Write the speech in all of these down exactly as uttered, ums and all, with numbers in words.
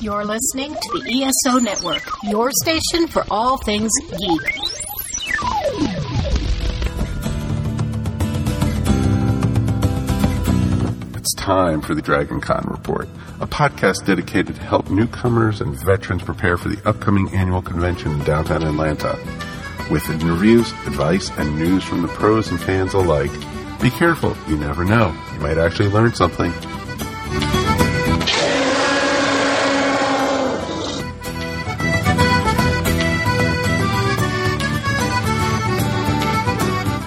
You're listening to the E S O Network, your station for all things geek. It's time for the Dragon Con Report, a podcast dedicated to help newcomers and veterans prepare for the upcoming annual convention in downtown Atlanta. With interviews, advice, and news from the pros and fans alike, be careful, you never know. You might actually learn something.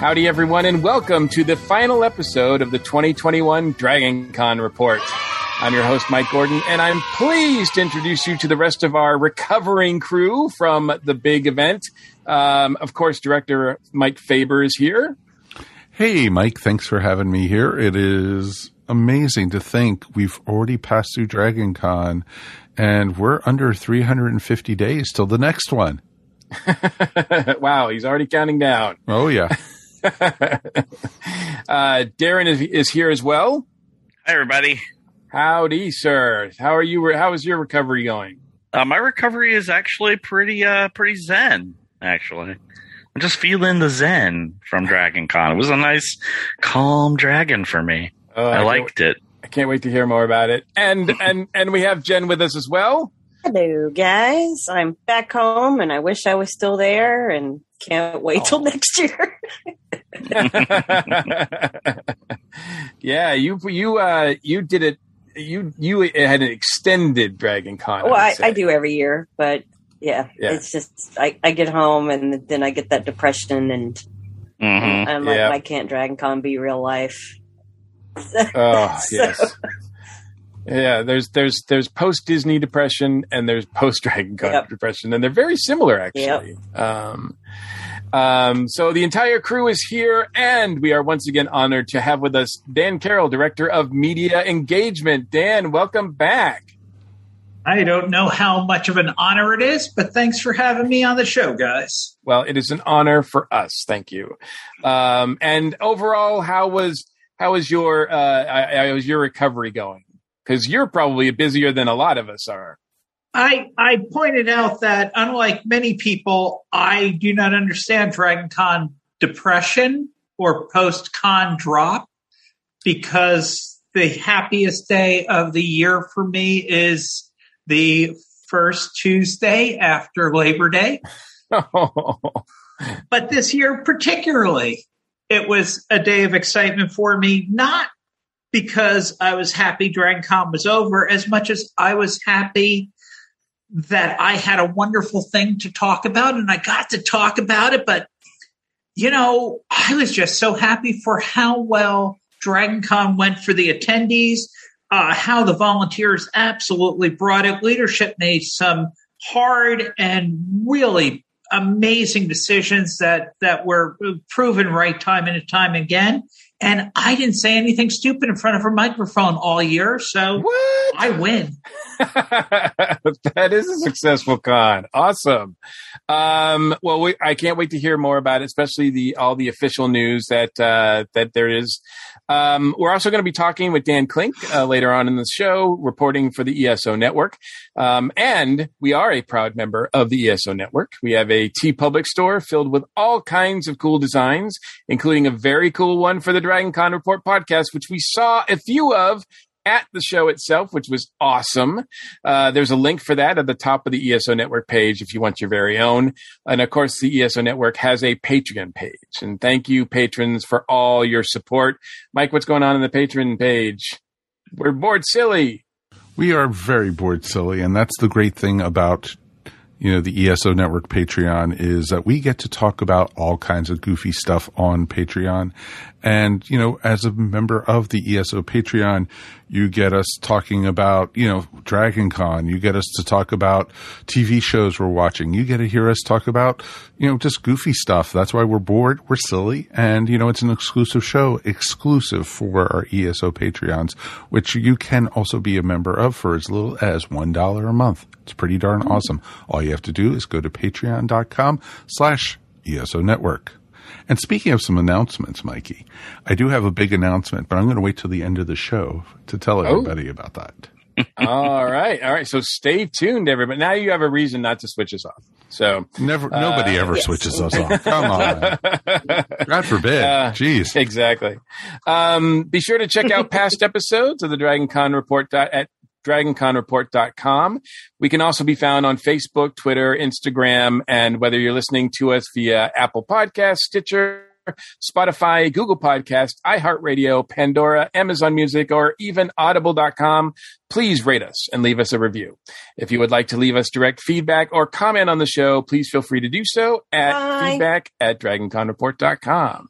Howdy, everyone, and welcome to the final episode of the twenty twenty-one Dragon Con Report. I'm your host, Mike Gordon, and I'm pleased to introduce you to the rest of our recovering crew from the big event. Um, of course, Director Mike Faber is here. Hey, Mike, thanks for having me here. It is amazing to think we've already passed through Dragon Con, and we're under three hundred fifty days till the next one. Wow, he's already counting down. Oh, yeah. uh, Darren is, is here as well. Hi, everybody. Howdy, sir. How are you? How is your recovery going? Uh, my recovery is actually pretty, uh, pretty zen. Actually, I'm just feeling the zen from Dragon Con. It was a nice, calm dragon for me. Uh, I, I liked it. I can't wait to hear more about it. And and and we have Jen with us as well. Hello, guys. I'm back home, and I wish I was still there, and can't wait till oh. next year. Yeah, you you uh, you did it. You you had an extended Dragon Con. Well, I, I, I do every year, but yeah, yeah. it's just I, I get home and then I get that depression, and mm-hmm. I'm like, yeah. why can't Dragon Con be real life? Oh so. yes. Yeah, there's there's there's post Disney depression and there's post Dragon Con yep. depression, and they're very similar actually. Yep. Um, um, so the entire crew is here, and we are once again honored to have with us Dan Carroll, Director of Media Engagement. Dan, welcome back. I don't know how much of an honor it is, but thanks for having me on the show, guys. Well, it is an honor for us. Thank you. Um, and overall, how was how was your uh, I, I was your recovery going? Because you're probably busier than a lot of us are. I I pointed out that, unlike many people, I do not understand Dragon Con depression or post-con drop, because the happiest day of the year for me is the first Tuesday after Labor Day. But this year particularly, it was a day of excitement for me, not because I was happy Dragon Con was over as much as I was happy that I had a wonderful thing to talk about, and I got to talk about it. But, you know, I was just so happy for how well Dragon Con went for the attendees, uh, how the volunteers absolutely brought it. Leadership made some hard and really amazing decisions that, that were proven right time and time again. And I didn't say anything stupid in front of a microphone all year, so what? I win. That is a successful con. Awesome. Um, well, we, I can't wait to hear more about it, especially the all the official news that uh, that there is. Um, we're also going to be talking with Dan Klink uh, later on in the show, reporting for the E S O Network. Um, and we are a proud member of the E S O Network. We have a T Public store filled with all kinds of cool designs, including a very cool one for the Dragon Con Report podcast, which we saw a few of at the show itself, which was awesome. Uh, there's a link for that at the top of the E S O Network page if you want your very own. And of course, the E S O Network has a Patreon page. And thank you, patrons, for all your support. Mike, what's going on in the Patreon page? We're bored silly. We are very bored silly. And that's the great thing about, you know, the E S O Network Patreon is that we get to talk about all kinds of goofy stuff on Patreon. And, you know, as a member of the E S O Patreon, you get us talking about, you know, Dragon Con. You get us to talk about T V shows we're watching. You get to hear us talk about, you know, just goofy stuff. That's why we're bored. We're silly. And, you know, it's an exclusive show, exclusive for our E S O Patreons, which you can also be a member of for as little as one dollar a month. It's pretty darn awesome. All you have to do is go to patreon.com slash ESO Network. And speaking of some announcements, Mikey, I do have a big announcement, but I'm going to wait till the end of the show to tell everybody oh. about that. All right. All right. So stay tuned, everybody. Now you have a reason not to switch us off. So never, uh, nobody ever yes. switches us off. Come on. God forbid. Uh, Jeez. Exactly. Um, be sure to check out past episodes of the DragonCon Report dot, at DragonCon Report dot com. We can also be found on Facebook, Twitter, Instagram, and whether you're listening to us via Apple Podcasts, Stitcher, Spotify, Google Podcast, iHeartRadio, Pandora, Amazon Music, or even audible dot com, please rate us and leave us a review. If you would like to leave us direct feedback or comment on the show, please feel free to do so at Bye. feedback at DragonCon Report dot com.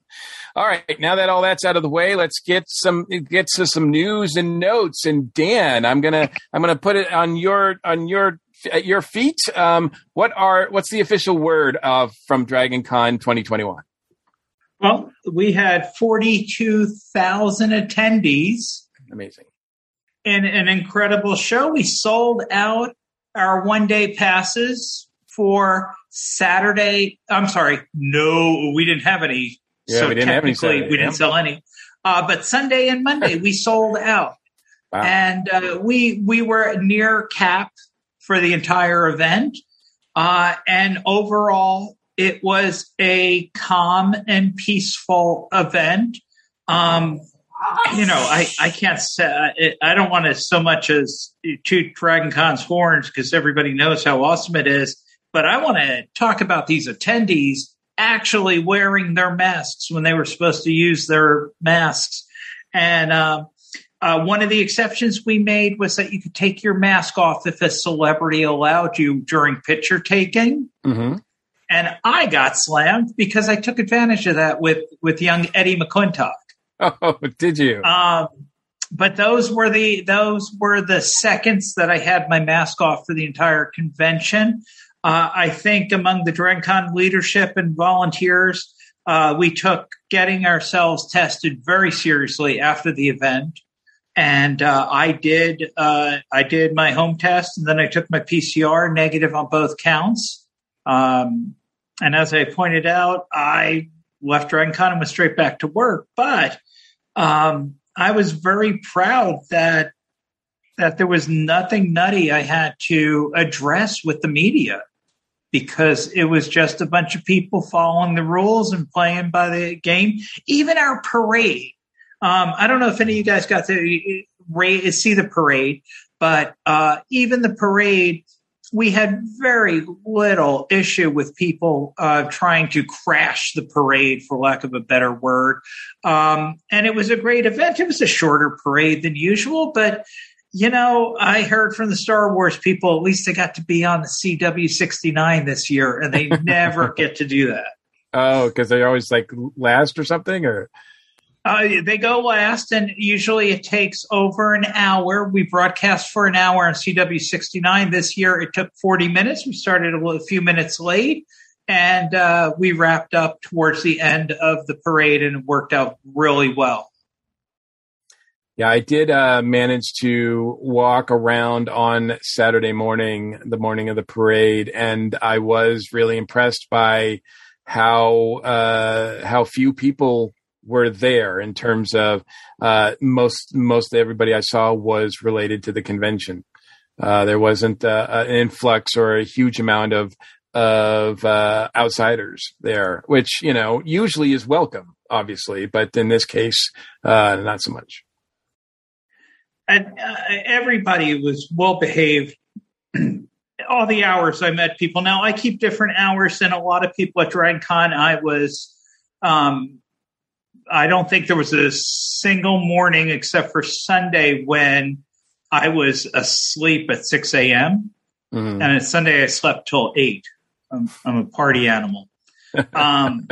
All right. Now that all that's out of the way, let's get some, it gets to some news and notes. And Dan, I'm going to, I'm going to put it on your, on your, at your feet. Um, what are, what's the official word of from DragonCon twenty twenty-one? Well, we had forty-two thousand attendees. Amazing. And an incredible show. We sold out our one-day passes for Saturday. I'm sorry. No, we didn't have any. Yeah, so we didn't have any Saturday, we yeah. didn't sell any. Uh, but Sunday and Monday, we sold out. Wow. And uh, we we were near cap for the entire event. Uh, and overall, it was a calm and peaceful event. Um, you know, I, I can't say, I don't want to so much as toot DragonCon's horns because everybody knows how awesome it is. But I want to talk about these attendees actually wearing their masks when they were supposed to use their masks. And uh, uh, one of the exceptions we made was that you could take your mask off if a celebrity allowed you during picture taking. Mm-hmm. And I got slammed because I took advantage of that with, with young Eddie McClintock. Oh, did you? Um, but those were the those were the seconds that I had my mask off for the entire convention. Uh, I think among the DragonCon leadership and volunteers, uh, we took getting ourselves tested very seriously after the event. And uh, I did uh, I did my home test, and then I took my P C R, negative on both counts. Um, and as I pointed out, I left DragonCon and went straight back to work. But um, I was very proud that that there was nothing nutty I had to address with the media because it was just a bunch of people following the rules and playing by the game. Even our parade. Um, I don't know if any of you guys got to see the parade, but uh, even the parade, we had very little issue with people uh, trying to crash the parade, for lack of a better word. Um, and it was a great event. It was a shorter parade than usual. But, you know, I heard from the Star Wars people, at least they got to be on the C W sixty-nine this year, and they never get to do that. Oh, because they're always, like, last or something? Or uh, they go last, and usually it takes over an hour. We broadcast for an hour on C W sixty-nine. This year it took forty minutes. We started a, little, a few minutes late, and uh, we wrapped up towards the end of the parade, and it worked out really well. Yeah, I did uh, manage to walk around on Saturday morning, the morning of the parade, and I was really impressed by how uh, how few people were there in terms of uh, most most everybody I saw was related to the convention. Uh, there wasn't uh, an influx or a huge amount of of uh, outsiders there, which, you know, usually is welcome, obviously, but in this case, uh, not so much. And uh, everybody was well behaved. All the hours I met people. Now I keep different hours than a lot of people at DragonCon. I was. Um, I don't think there was a single morning except for Sunday when I was asleep at six a.m. Mm-hmm. And on Sunday I slept till eight. I'm, I'm a party animal. Um,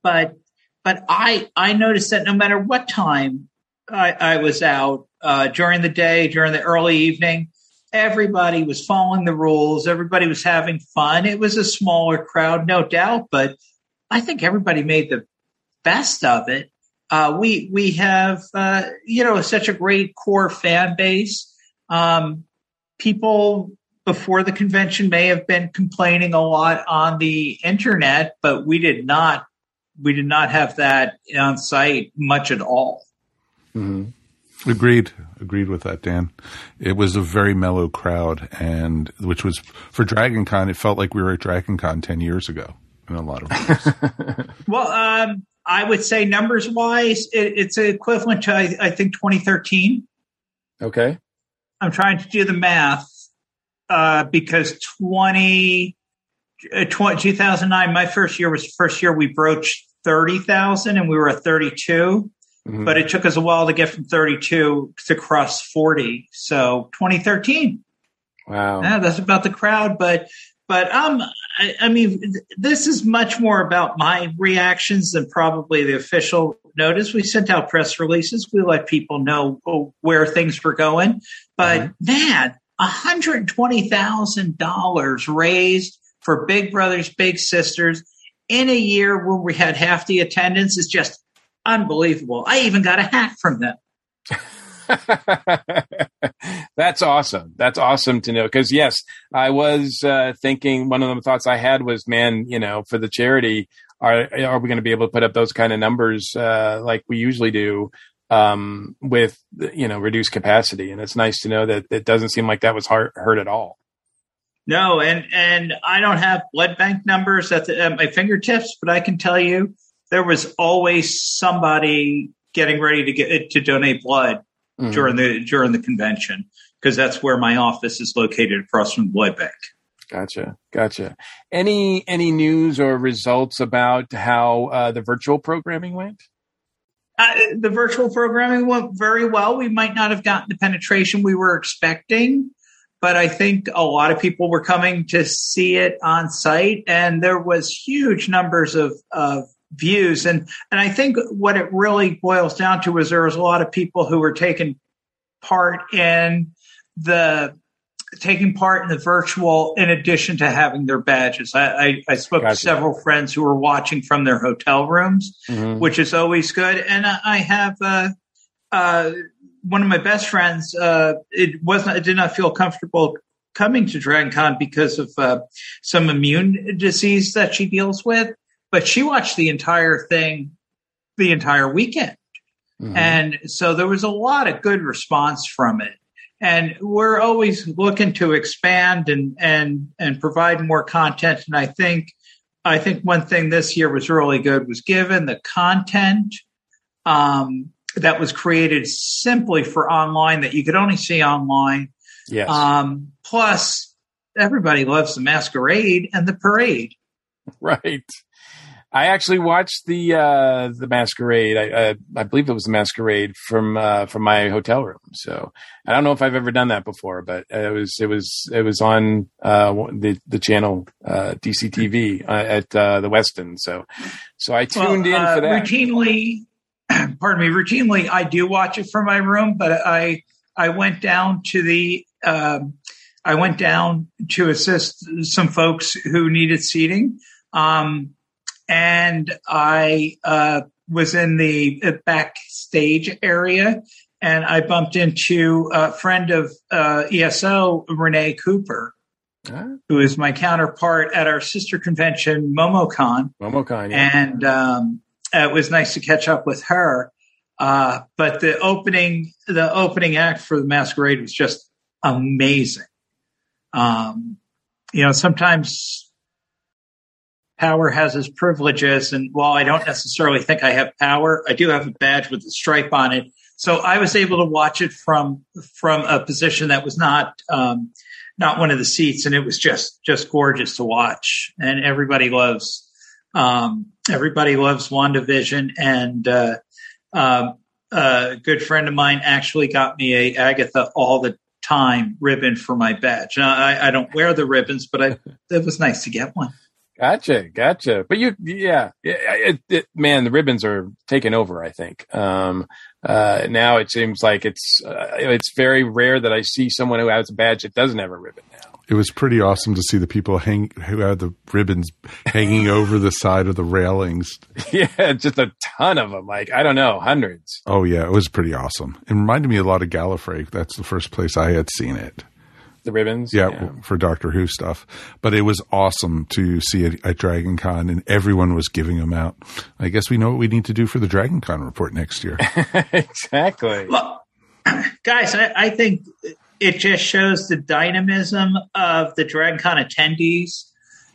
but but I I noticed that no matter what time I, I was out uh, during the day, during the early evening, everybody was following the rules. Everybody was having fun. It was a smaller crowd, no doubt, but I think everybody made the best of it. Uh, we we have uh, you know such a great core fan base. Um, people before the convention may have been complaining a lot on the internet, but we did not we did not have that on site much at all. Mm-hmm. Agreed. Agreed with that, Dan. It was a very mellow crowd, and which was for Dragon Con, it felt like we were at Dragon Con ten years ago in a lot of ways. Well, um, I would say numbers wise, it, it's equivalent to, I, I think, twenty thirteen. Okay. I'm trying to do the math uh, because twenty, uh, twenty, two thousand nine, my first year was the first year we broached thirty thousand, and we were at thirty-two. Mm-hmm. But it took us a while to get from thirty-two to cross forty. So twenty thirteen. Wow. Yeah, that's about the crowd. But, but um, I, I mean, th- this is much more about my reactions than probably the official notice. We sent out press releases. We let people know oh, where things were going. But, mm-hmm. man, one hundred twenty thousand dollars raised for Big Brothers Big Sisters in a year when we had half the attendance is just unbelievable. I even got a hat from them. That's awesome. That's awesome to know. Because, yes, I was uh, thinking one of the thoughts I had was, man, you know, for the charity, are are we going to be able to put up those kind of numbers uh, like we usually do um, with, you know, reduced capacity? And it's nice to know that it doesn't seem like that was hard, hurt at all. No, and, and I don't have blood bank numbers at, the, at my fingertips, but I can tell you, there was always somebody getting ready to get to donate blood mm-hmm. during the during the convention, because that's where my office is located, across from the blood bank. Gotcha, gotcha. Any any news or results about how uh, the virtual programming went? Uh, the virtual programming went very well. We might not have gotten the penetration we were expecting, but I think a lot of people were coming to see it on site, and there was huge numbers of of. views. And, and I think what it really boils down to is there was a lot of people who were taking part in the taking part in the virtual in addition to having their badges. I, I, I spoke gotcha. to several friends who were watching from their hotel rooms, mm-hmm. which is always good. And I, I have uh, uh, one of my best friends. Uh, it wasn't, I did not feel comfortable coming to Dragon Con because of uh, some immune disease that she deals with. But she watched the entire thing, the entire weekend. Mm-hmm. And so there was a lot of good response from it. And we're always looking to expand and, and, and provide more content. And I think, I think one thing this year was really good was given the content um, that was created simply for online that you could only see online. Yes. Um, plus everybody loves the masquerade and the parade. Right. I actually watched the uh, the masquerade. I, I I believe it was the masquerade from uh, from my hotel room. So I don't know if I've ever done that before, but it was it was it was on uh, the the channel uh, D C T V uh, at uh, the Westin. So so I tuned well, in uh, for that. Routinely, pardon me. Routinely, I do watch it from my room, but I I went down to the um, I went down to assist some folks who needed seating. Um, And I uh, was in the backstage area, and I bumped into a friend of uh, E S O, Renee Cooper, huh? who is my counterpart at our sister convention, MomoCon. MomoCon, yeah. And um, it was nice to catch up with her. Uh, but the opening, the opening act for the masquerade was just amazing. Um, you know, sometimes power has its privileges, and while I don't necessarily think I have power, I do have a badge with a stripe on it. So I was able to watch it from from a position that was not um, not one of the seats, and it was just just gorgeous to watch. And everybody loves um, everybody loves WandaVision, and uh, uh, a good friend of mine actually got me a Agatha All the Time ribbon for my badge. Now, I, I don't wear the ribbons, but I, it was nice to get one. Gotcha, gotcha. But you, yeah, it, it, man, the ribbons are taking over, I think. Um, uh, now it seems like it's uh, it's very rare that I see someone who has a badge that doesn't have a ribbon now. It was pretty awesome to see the people hang, who had the ribbons hanging over the side of the railings. Yeah, just a ton of them. Like, I don't know, hundreds. Oh, yeah, it was pretty awesome. It reminded me a lot of Gallifrey. That's the first place I had seen it. The ribbons, yeah, yeah, for Doctor Who stuff. But it was awesome to see it at Dragon Con, and everyone was giving them out. I guess we know what we need to do for the Dragon Con report next year. Exactly. Well, guys, I, I think it just shows the dynamism of the DragCon attendees.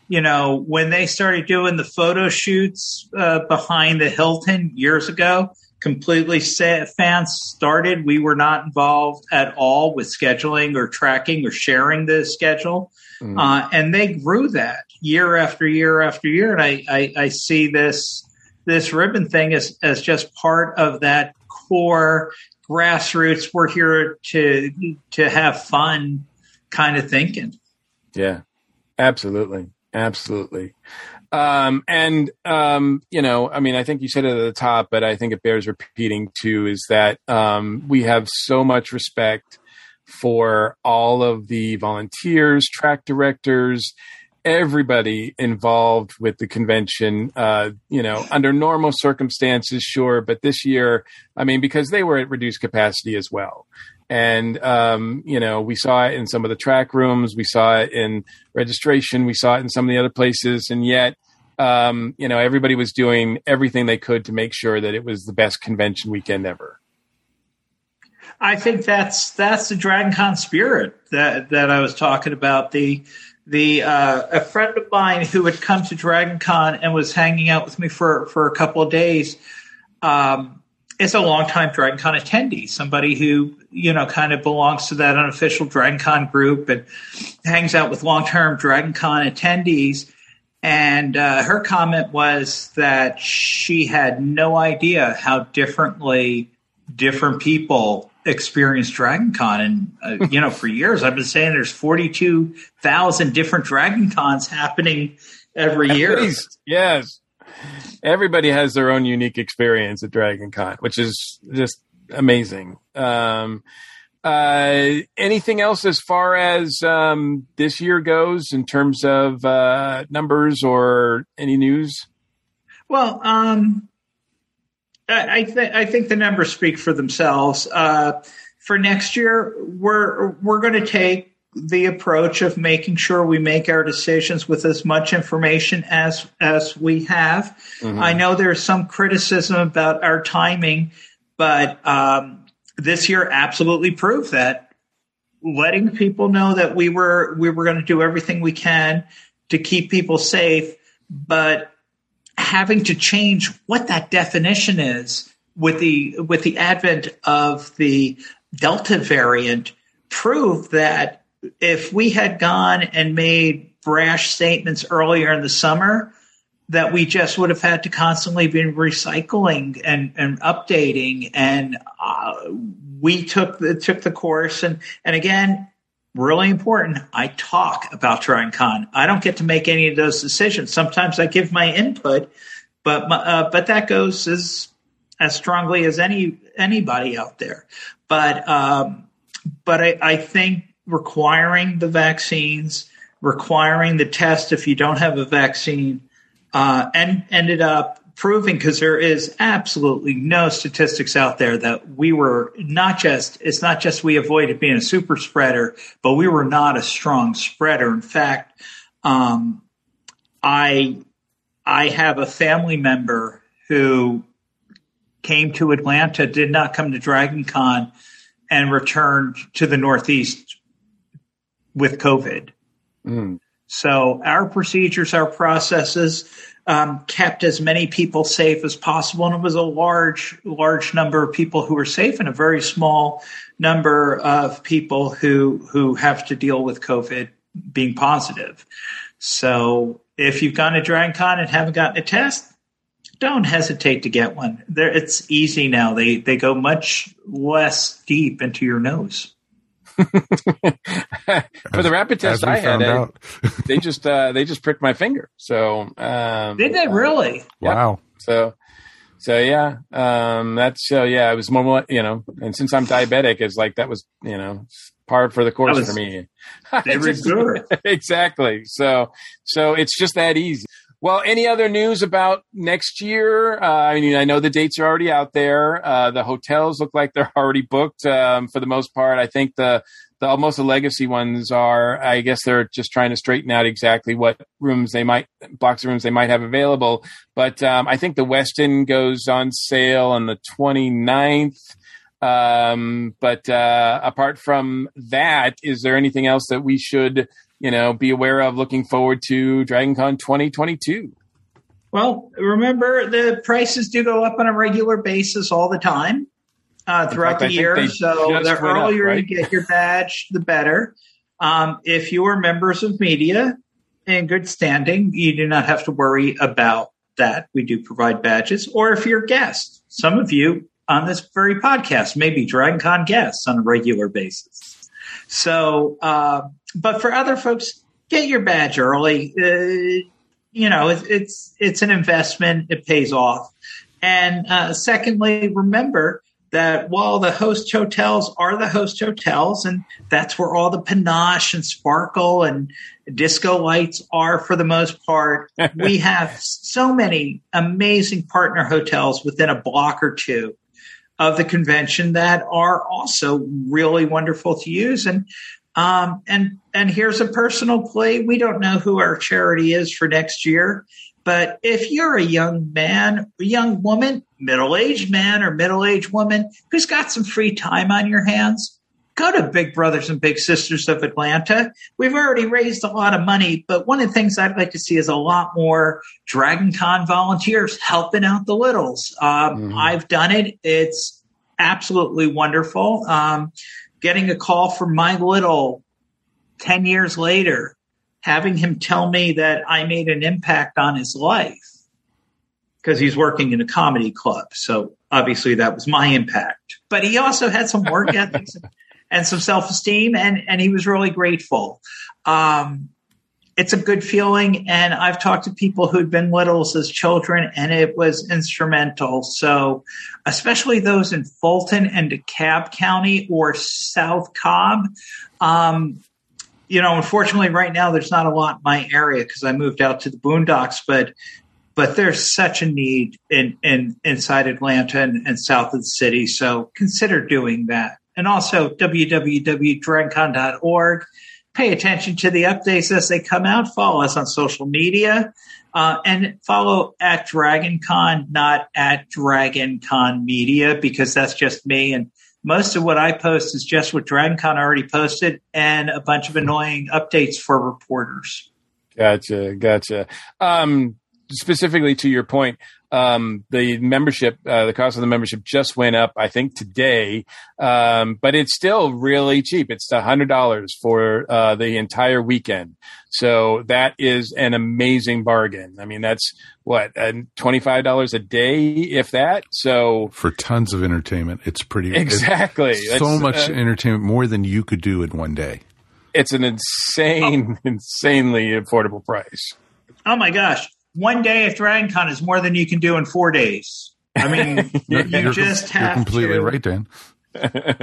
You know, when they started doing the photo shoots uh, behind the Hilton years ago, completely set, fans started. We were not involved at all with scheduling or tracking or sharing the schedule. Mm. Uh, and they grew that year after year after year. And I, I, I see this this ribbon thing as, as just part of that core grassroots, we're here to to have fun kind of thinking. Yeah, absolutely. Absolutely. Um, and, um, you know, I mean, I think you said it at the top, but I think it bears repeating too, is that um, we have so much respect for all of the volunteers, track directors, everybody involved with the convention, uh, you know, under normal circumstances, sure. But this year, I mean, because they were at reduced capacity as well. And, um, you know, we saw it in some of the track rooms. We saw it in registration. We saw it in some of the other places. And yet, um, you know, everybody was doing everything they could to make sure that it was the best convention weekend ever. I think that's that's the DragonCon spirit that, that I was talking about. The the uh, a friend of mine who had come to DragonCon and was hanging out with me for, for a couple of days um, – it's a longtime DragonCon attendee, somebody who, you know, kind of belongs to that unofficial DragonCon group and hangs out with long-term DragonCon attendees. And uh, her comment was that she had no idea how differently different people experience DragonCon. And, uh, you know, for years I've been saying there's forty-two thousand different DragonCons happening every At year. Least, yes. Everybody has their own unique experience at DragonCon, which is just amazing. Um, uh, anything else as far as um, this year goes in terms of uh, numbers or any news? Well, um, I, th- I think the numbers speak for themselves. Uh, for next year, we're we're going to take the approach of making sure we make our decisions with as much information as as we have. Mm-hmm. I know there's some criticism about our timing, but um, this year absolutely proved that letting people know that we were we were going to do everything we can to keep people safe, but having to change what that definition is with the with the advent of the Delta variant proved that. If we had gone and made brash statements earlier in the summer, that we just would have had to constantly be recycling and, and updating. And uh, we took the, took the course. And, and again, really important, I talk about DragonCon. I don't get to make any of those decisions. Sometimes I give my input, but my, uh, but that goes as as strongly as any anybody out there. But um, but I, I think. Requiring the vaccines, requiring the test if you don't have a vaccine, uh, and ended up proving, because there is absolutely no statistics out there that we were not just, it's not just we avoided being a super spreader, but we were not a strong spreader. In fact, um, I I have a family member who came to Atlanta, did not come to DragonCon, and returned to the Northeast with COVID. Mm. So our procedures, our processes um, kept as many people safe as possible. And it was a large, large number of people who were safe and a very small number of people who, who have to deal with COVID being positive. So if you've gone to DragonCon and haven't gotten a test, don't hesitate to get one. There, it's easy now. They, they go much less deep into your nose. For the rapid test I had, I, they just uh, they just pricked my finger. So um, did they really? Uh, yeah. Wow. So so yeah, um, that's so uh, yeah. It was more, you know, and since I'm diabetic, it's like that was, you know, par for the course was, for me. Exactly. So so it's just that easy. Well, any other news about next year? Uh, I mean, I know the dates are already out there. Uh, the hotels look like they're already booked um, for the most part. I think the, the almost the legacy ones are, I guess they're just trying to straighten out exactly what rooms they might, blocks of rooms they might have available. But um, I think the Westin goes on sale on the twenty-ninth. Um, but uh, apart from that, is there anything else that we should, you know, be aware of looking forward to DragonCon twenty twenty-two? Well, remember, the prices do go up on a regular basis all the time uh, throughout fact, the year. So the earlier up, right? you get your badge, the better. Um, if you are members of media in good standing, you do not have to worry about that. We do provide badges. Or if you're guests, some of you on this very podcast may be DragonCon guests on a regular basis. So, uh, but for other folks, get your badge early. Uh, you know, it's, it's, it's an investment. It pays off. And uh, secondly, remember that while the host hotels are the host hotels, and that's where all the panache and sparkle and disco lights are for the most part, we have so many amazing partner hotels within a block or two of the convention that are also really wonderful to use. And Um, and, and here's a personal plea. We don't know who our charity is for next year, but if you're a young man, a young woman, middle-aged man or middle-aged woman who's got some free time on your hands, go to Big Brothers and Big Sisters of Atlanta. We've already raised a lot of money, but one of the things I'd like to see is a lot more DragonCon volunteers helping out the littles. Um, mm-hmm. I've done it. It's absolutely wonderful. Um, getting a call from my little ten years later, having him tell me that I made an impact on his life because he's working in a comedy club. So obviously that was my impact, but he also had some work ethics and some self-esteem, and, and he was really grateful. Um, it's a good feeling. And I've talked to people who'd been littles as children, and it was instrumental. So especially those in Fulton and DeKalb County or South Cobb. Um, you know, unfortunately right now there's not a lot in my area because I moved out to the boondocks, but, but there's such a need in, in inside Atlanta and, and south of the city. So consider doing that. And also w w w dot dragoncon dot org. Pay attention to the updates as they come out. Follow us on social media, uh, and follow at DragonCon, not at DragonCon Media, because that's just me. And most of what I post is just what DragonCon already posted and a bunch of annoying updates for reporters. Gotcha. Gotcha. Um, specifically to your point, Um, the membership, uh, the cost of the membership just went up, I think today. Um, but it's still really cheap. It's a hundred dollars for, uh, the entire weekend. So that is an amazing bargain. I mean, that's what, uh, twenty-five dollars a day, if that. So for tons of entertainment, it's pretty, exactly it's so much uh, entertainment, more than you could do in one day. It's an insane, oh. insanely affordable price. Oh my gosh. One day at DragonCon is more than you can do in four days. I mean, you you're, just have you're completely to. right, Dan.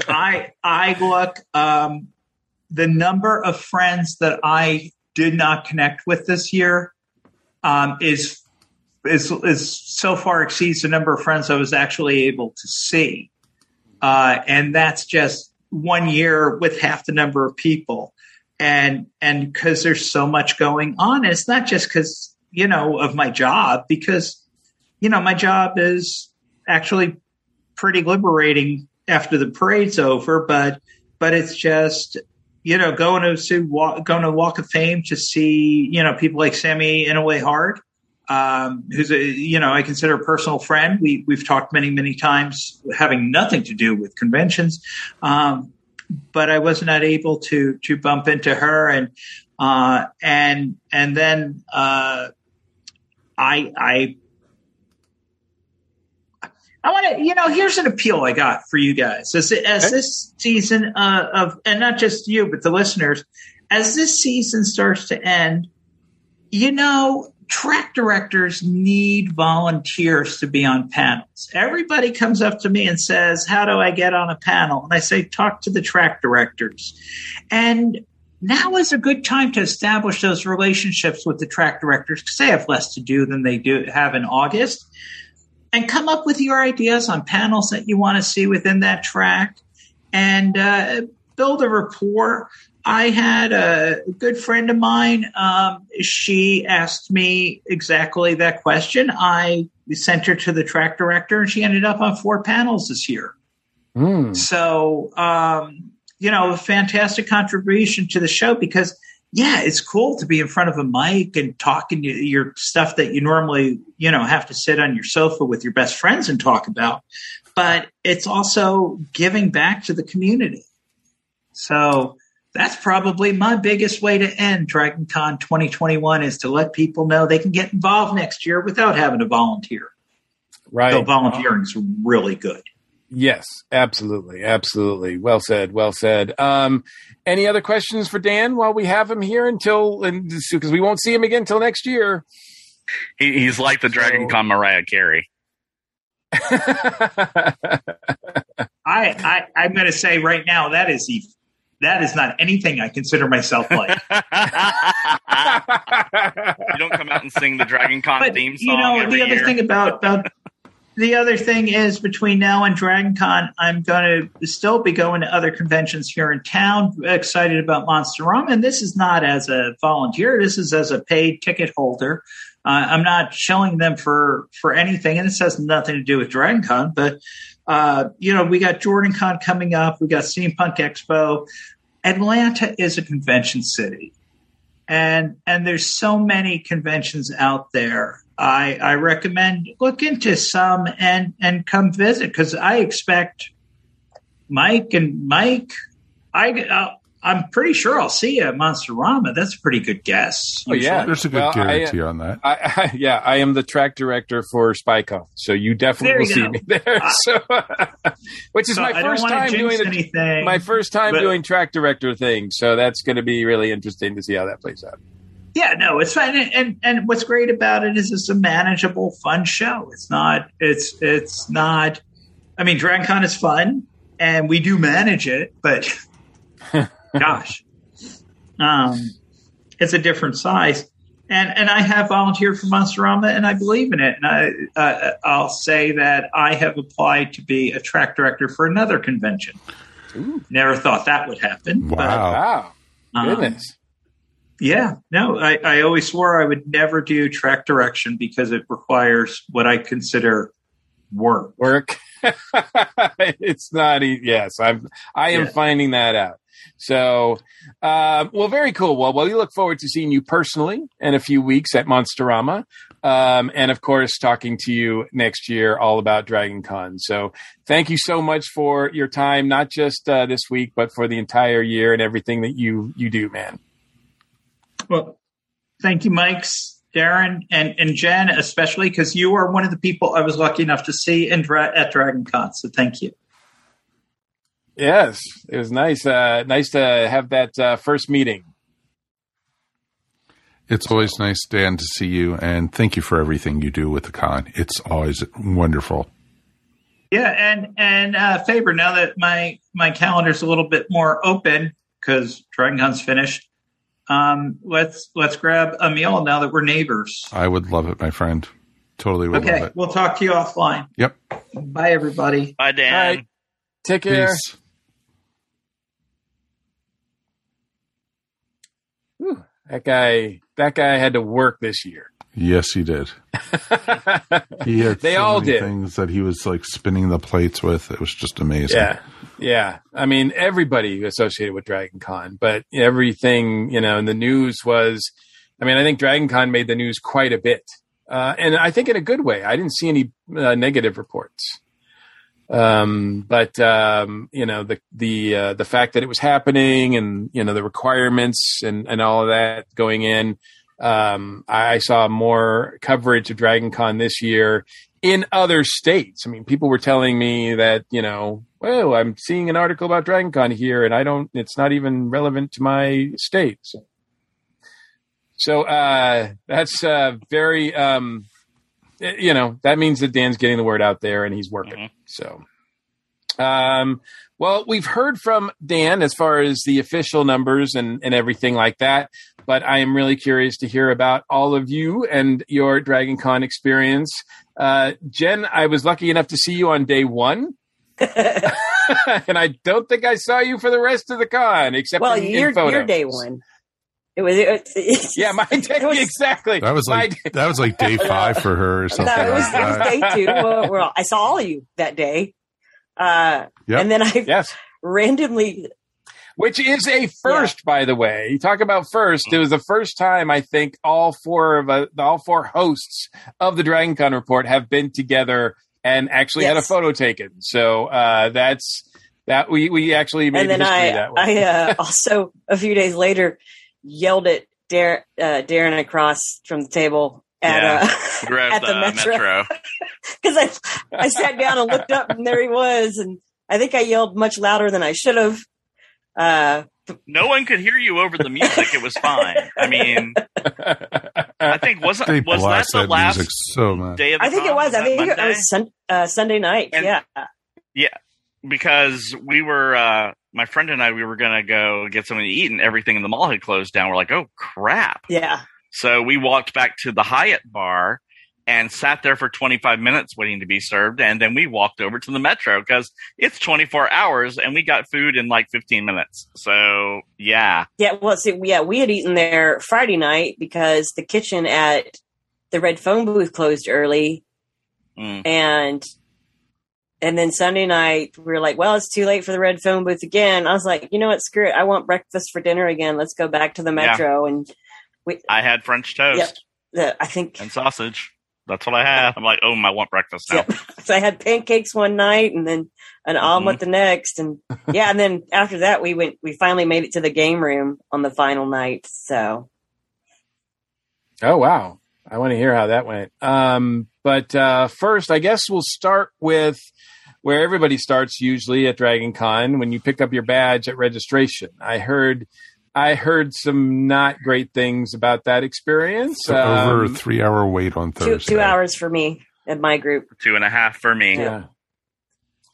I I look um, the number of friends that I did not connect with this year um, is is is so far exceeds the number of friends I was actually able to see, uh, and that's just one year with half the number of people, and and because there's so much going on, and it's not just because. you know, of my job, because, you know, my job is actually pretty liberating after the parade's over, but, but it's just, you know, going to see, walk, going to Walk of Fame to see, you know, people like Sammy Inouye Hard, um, who's a, you know, I consider a personal friend. We we've talked many, many times having nothing to do with conventions. Um, but I was not able to, to bump into her, and, uh, and, and then, uh, I, I, I want to, you know, here's an appeal I got for you guys. As, as okay. this season uh, of, and not just you, but the listeners, as this season starts to end, you know, track directors need volunteers to be on panels. Everybody comes up to me and says, how do I get on a panel? And I say, talk to the track directors. And now is a good time to establish those relationships with the track directors, because they have less to do than they do have in August, and come up with your ideas on panels that you want to see within that track, and uh, build a rapport. I had a good friend of mine. Um, she asked me exactly that question. I sent her to the track director, and she ended up on four panels this year. Mm. So, um, you know, a fantastic contribution to the show because, yeah, it's cool to be in front of a mic and talking to your stuff that you normally, you know, have to sit on your sofa with your best friends and talk about. But it's also giving back to the community. So that's probably my biggest way to end DragonCon twenty twenty-one is to let people know they can get involved next year without having to volunteer. Right. So volunteering is really good. Yes, absolutely. Absolutely. Well said. Well said. Um, any other questions for Dan while we have him here until, and because we won't see him again until next year. He, he's like the so, DragonCon Mariah Carey. I, I, I'm going to say right now, that is the, that is not anything I consider myself like. You don't come out and sing the DragonCon but, theme song. You know, every the other year. thing about, about The other thing is between now and DragonCon, I'm going to still be going to other conventions here in town, excited about Monsterama. And this is not as a volunteer. This is as a paid ticket holder. Uh, I'm not shilling them for, for anything. And this has nothing to do with DragonCon. But, uh, you know, we got JordanCon coming up. We got Steampunk Expo. Atlanta is a convention city. And and there's so many conventions out there. I, I recommend look into some and, and come visit because I expect Mike and Mike. I uh, I'm pretty sure I'll see you at Monsterama. That's a pretty good guess. Oh yeah, sure. There's a good well, guarantee I, on that. I, I, yeah, I am the track director for SpyCon, so you definitely you will see me there. Uh, so, which is so my, first the, anything, my first time but, doing track director thing. So that's going to be really interesting to see how that plays out. Yeah, no, it's fun, and, and and what's great about it is it's a manageable, fun show. It's not, it's it's not. I mean, DragonCon is fun, and we do manage it, but gosh, um, it's a different size. And and I have volunteered for Monsterama, and I believe in it. And I uh, I'll say that I have applied to be a track director for another convention. Ooh. Never thought that would happen. Wow! But, wow. Goodness. Um, Yeah, no, I, I always swore I would never do track direction because it requires what I consider work. Work. It's not, yes, I'm, I am yeah. finding that out. So, uh, well, very cool. Well, well, we look forward to seeing you personally in a few weeks at Monsterama. Um, and of course, talking to you next year all about DragonCon. So thank you so much for your time, not just uh, this week, but for the entire year and everything that you, you do, man. Well, thank you, Mike, Darren, and, and Jen, especially because you are one of the people I was lucky enough to see in dra- at DragonCon. So thank you. Yes, it was nice. Uh, nice to have that uh, first meeting. It's always nice, Dan, to see you, and thank you for everything you do with the con. It's always wonderful. Yeah, and and uh, Faber, now that my my calendar's a little bit more open because DragonCon's finished. Um, let's let's grab a meal now that we're neighbors. I would love it, my friend. Totally would okay, love it. Okay, we'll talk to you offline. Yep. Bye, everybody. Bye, Dan. Bye. Take care. Peace. Whew, that guy. That guy had to work this year. Yes, he did. He had they so all many did things that he was like spinning the plates with. It was just amazing. Yeah. Yeah. I mean, everybody associated with DragonCon, but everything, you know, in the news was, I mean, I think DragonCon made the news quite a bit. Uh, and I think in a good way. I didn't see any uh, negative reports. Um, but, um, you know, the, the, uh, the fact that it was happening and, you know, the requirements and, and all of that going in, Um, I saw more coverage of DragonCon this year in other states. I mean, people were telling me that, you know, well, I'm seeing an article about DragonCon here and I don't, it's not even relevant to my state. So, so uh, that's uh, very, um, you know, that means that Dan's getting the word out there and he's working. Mm-hmm. So, um, well, we've heard from Dan as far as the official numbers and, and everything like that. But I am really curious to hear about all of you and your DragonCon experience. Uh, Jen, I was lucky enough to see you on day one. And I don't think I saw you for the rest of the con, except well, for your, your day one. It was, it was yeah, my day was, exactly. That was like that was like day five for her or something. No, it was, like it was that. day two. Well, well, I saw all of you that day. Uh, yep. And then I yes. randomly... Which is a first, yeah. by the way. You talk about first. It was the first time I think all four of uh, all four hosts of the Dragon Con Report have been together and actually yes. had a photo taken. So uh, that's that we, we actually made history I, that way. And then I uh, also a few days later yelled at Dar- uh, Darren across from the table at yeah. uh, at the uh, Metro because I I sat down and looked up and there he was, and I think I yelled much louder than I should have. Uh, no one could hear you over the music. It was fine. I mean, I think wasn't they was that the that last so much. Day of the I think it was. I think Monday? It was sun, uh, Sunday night. And, yeah, yeah, because we were uh, my friend and I. We were gonna go get something to eat, and everything in the mall had closed down. We're like, oh crap. Yeah. So we walked back to the Hyatt bar and sat there for twenty-five minutes waiting to be served. And then we walked over to the Metro because it's twenty-four hours and we got food in like fifteen minutes. So, yeah. Yeah, well, see, yeah, we had eaten there Friday night because the kitchen at the Red Phone booth closed early. Mm. And and then Sunday night, we were like, well, it's too late for the Red Phone booth again. I was like, you know what, screw it. I want breakfast for dinner again. Let's go back to the Metro. Yeah. And we, I had French toast. Yep, I think and sausage. That's what I had. I'm like, oh, I want breakfast now. Yeah. So I had pancakes one night and then an mm-hmm. omelet the next. And yeah, and then after that, we went, we finally made it to the game room on the final night. So. Oh, wow. I want to hear how that went. Um, but uh, first, I guess we'll start with where everybody starts usually at Dragon Con when you pick up your badge at registration. I heard. I heard some not great things about that experience. So um, over a three-hour wait on Thursday. Two, two hours for me and my group. Two and a half for me. Yeah.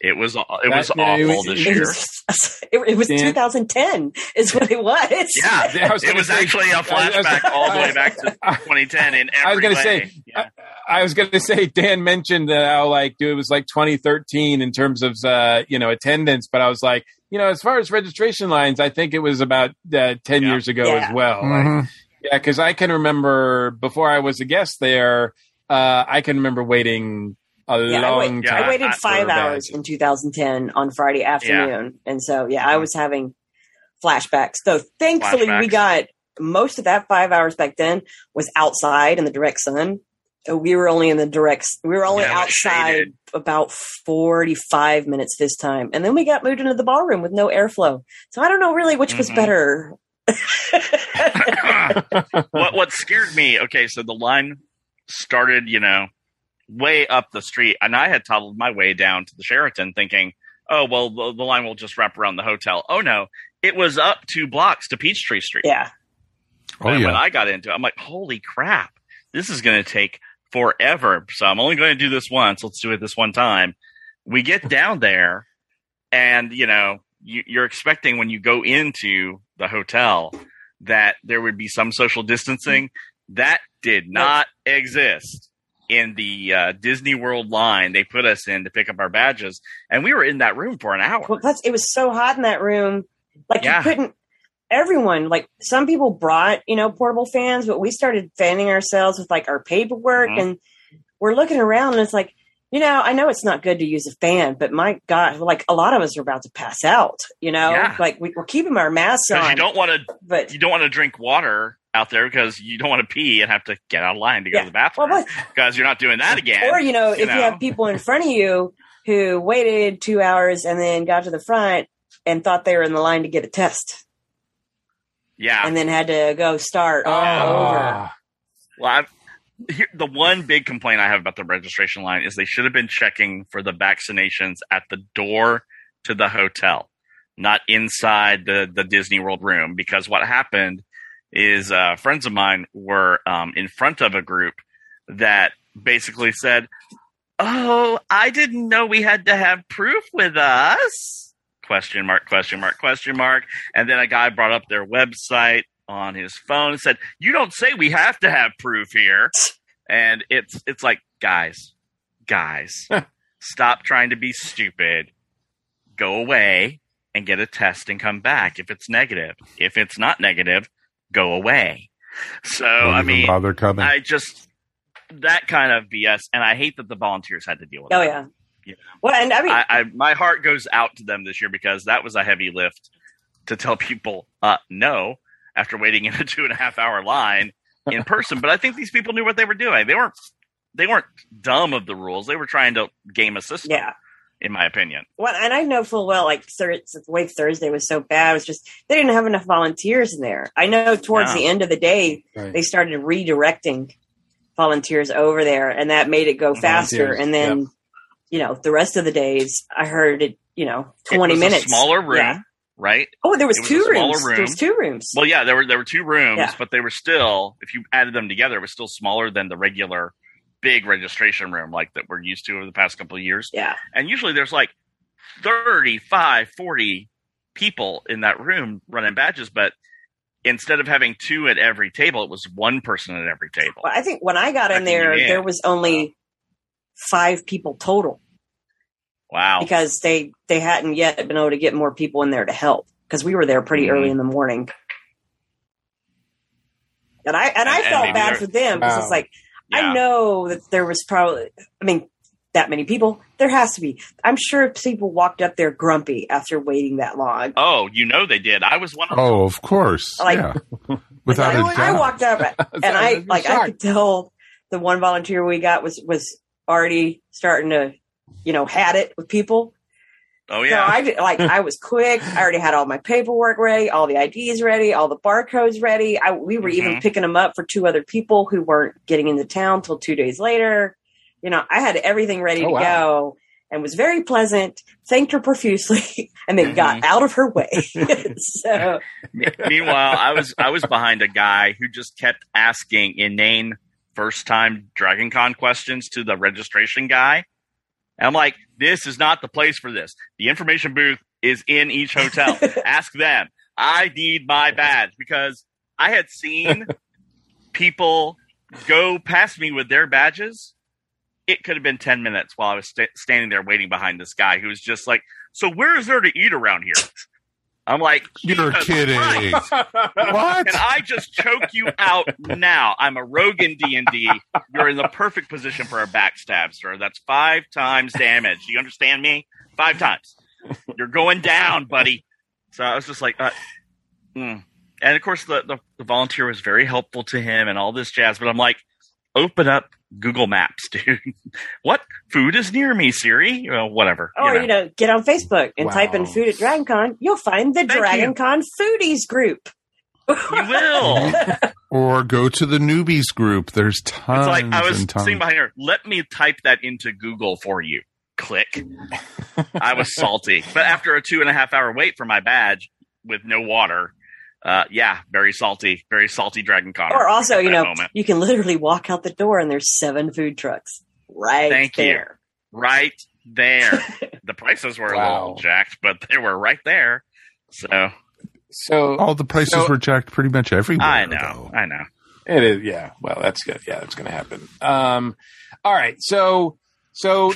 It was it that, was awful it was, this year. It was, it, it was twenty ten is what it was. Yeah, yeah was it was say, actually a flashback was, all the way back to twenty ten in every I was going to say, yeah. I, I was going to say, Dan mentioned how like dude, it was like twenty thirteen in terms of uh, you know attendance, but I was like, you know, as far as registration lines, I think it was about uh, ten yeah. years ago yeah. as well. Mm-hmm. Like, yeah, because I can remember before I was a guest there, uh, I can remember waiting. A yeah, long I wait, time. I waited five hours in two thousand ten on Friday afternoon. Yeah. And so, yeah, I was having flashbacks. So thankfully flashbacks. we got most of that five hours back then was outside in the direct sun. So we were only in the direct, we were only yeah, outside about forty-five minutes this time. And then we got moved into the ballroom with no airflow. So I don't know really which mm-hmm. was better. what, what scared me. Okay. So the line started, you know, way up the street, and I had toddled my way down to the Sheraton thinking, oh, well, the, the line will just wrap around the hotel. Oh, no. It was up two blocks to Peachtree Street. Yeah. Oh, and yeah. when I got into it, I'm like, holy crap, this is going to take forever. So I'm only going to do this once. Let's do it this one time. We get down there, and, you know, you, you're expecting when you go into the hotel that there would be some social distancing. That did not no. exist. In the uh, Disney World line, they put us in to pick up our badges, and we were in that room for an hour. Well, that's, it was so hot in that room. Like, yeah. you couldn't, everyone, like, some people brought, you know, portable fans, but we started fanning ourselves with, like, our paperwork, mm-hmm. and we're looking around, and it's like, you know, I know it's not good to use a fan, but my God, like, a lot of us are about to pass out, you know? Yeah. Like, we, we're keeping our masks on. You don't want to, but you don't want to drink water out there because you don't want to pee and have to get out of line to go yeah. to the bathroom well, because you're not doing that again. Or, you know, you if know. you have people in front of you who waited two hours and then got to the front and thought they were in the line to get a test. Yeah. And then had to go start all oh. over. Well, I've, here, the one big complaint I have about the registration line is they should have been checking for the vaccinations at the door to the hotel, not inside the, the Disney World room, because what happened is uh, friends of mine were um, in front of a group that basically said, oh, I didn't know we had to have proof with us, question mark, question mark, question mark. And then a guy brought up their website on his phone and said, you don't say we have to have proof here. And it's it's like, guys, guys, stop trying to be stupid. Go away and get a test and come back if it's negative. If it's not negative, go away. So I mean, I just that kind of B S, and I hate that the volunteers had to deal with. Oh that. yeah, You know, well, and I mean, I, I, my heart goes out to them this year because that was a heavy lift to tell people uh, no after waiting in a two and a half hour line in person. But I think these people knew what they were doing. They weren't they weren't dumb of the rules. They were trying to game a system. Yeah. In my opinion. Well, and I know full well, like, Wake Thursday was so bad. It was just, they didn't have enough volunteers in there. I know towards no. the end of the day, right. they started redirecting volunteers over there, and that made it go faster. And then, yep. you know, the rest of the days, I heard it, you know, twenty it was minutes. A smaller room, yeah. right? Oh, there was, was two rooms. Room. There was two rooms. Well, yeah, there were, there were two rooms, yeah. but they were still, if you added them together, it was still smaller than the regular big registration room like that we're used to over the past couple of years. Yeah. And usually there's like thirty-five, forty people in that room running badges, but instead of having two at every table, it was one person at every table. Well, I think when I got Back in there, in. there was only five people total. Wow. Because they, they hadn't yet been able to get more people in there to help because we were there pretty mm-hmm. early in the morning. And I, and, and I felt and bad for them because wow. it's like, yeah. I know that there was probably, I mean, that many people. There has to be. I'm sure people walked up there grumpy after waiting that long. Oh, you know they did. I was one of them. Oh, of course. Like, yeah. Without I, a doubt. I walked up and I, like, shocked. I could tell the one volunteer we got was, was already starting to, you know, had it with people. Oh, yeah. So I, like, I was quick. I already had all my paperwork ready, all the I Ds ready, all the barcodes ready. I, we were mm-hmm. even picking them up for two other people who weren't getting into town till two days later. You know, I had everything ready oh, to wow. go and was very pleasant, thanked her profusely, and then mm-hmm. got out of her way. So, meanwhile, I was I was behind a guy who just kept asking inane first-time Dragon Con questions to the registration guy. And I'm like, this is not the place for this. The information booth is in each hotel. Ask them. I need my badge because I had seen people go past me with their badges. It could have been ten minutes while I was st- standing there waiting behind this guy who was just like, so where is there to eat around here? I'm like, you're kidding. Christ. What? Can I just choke you out now? I'm a rogue in D and D. You're in the perfect position for a backstab, sir. That's five times damage. Do you understand me? Five times. You're going down, buddy. So I was just like, uh, mm. and of course, the, the, the volunteer was very helpful to him and all this jazz. But I'm like, open up Google Maps, dude. What food is near me, Siri? You know, whatever. Or, you know. you know, get on Facebook and wow. type in food at Dragon Con. You'll find the Thank Dragon you. Con Foodies group. You will. Or go to the Newbies group. There's tons and tons. It's like I was sitting behind her. Let me type that into Google for you. Click. I was salty. But after a two and a half hour wait for my badge with no water, Uh, yeah, very salty, very salty Dragon Con. Or also, you know, moment. you can literally walk out the door and there's seven food trucks right Thank there. You. Right there. The prices were wow. a little jacked, but they were right there. So, so all the prices so, were jacked pretty much everywhere. I know, though. I know. It is, yeah. Well, that's good. Yeah, that's going to happen. Um, all right. So, so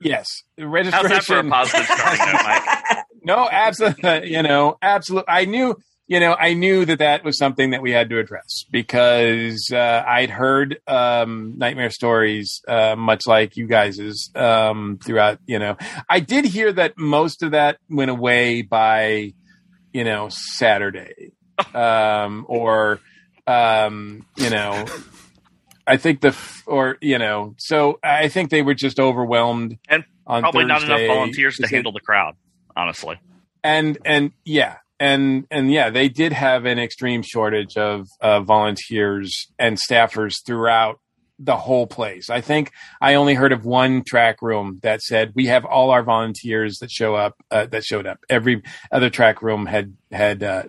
yes, registration. How's that for a positive starting note, Mike? No, absolutely. You know, absolutely. I knew. You know, I knew that that was something that we had to address because uh, I'd heard um, nightmare stories, uh, much like you guys's, um, throughout, you know. I did hear that most of that went away by, you know, Saturday um, or, um, you know, I think the, f- or, you know, so I think they were just overwhelmed and on probably Thursday. Not enough volunteers to handle the crowd, honestly. And, and yeah. And and yeah, they did have an extreme shortage of uh, volunteers and staffers throughout the whole place. I think I only heard of one track room that said we have all our volunteers that show up uh, that showed up. Every other track room had had uh,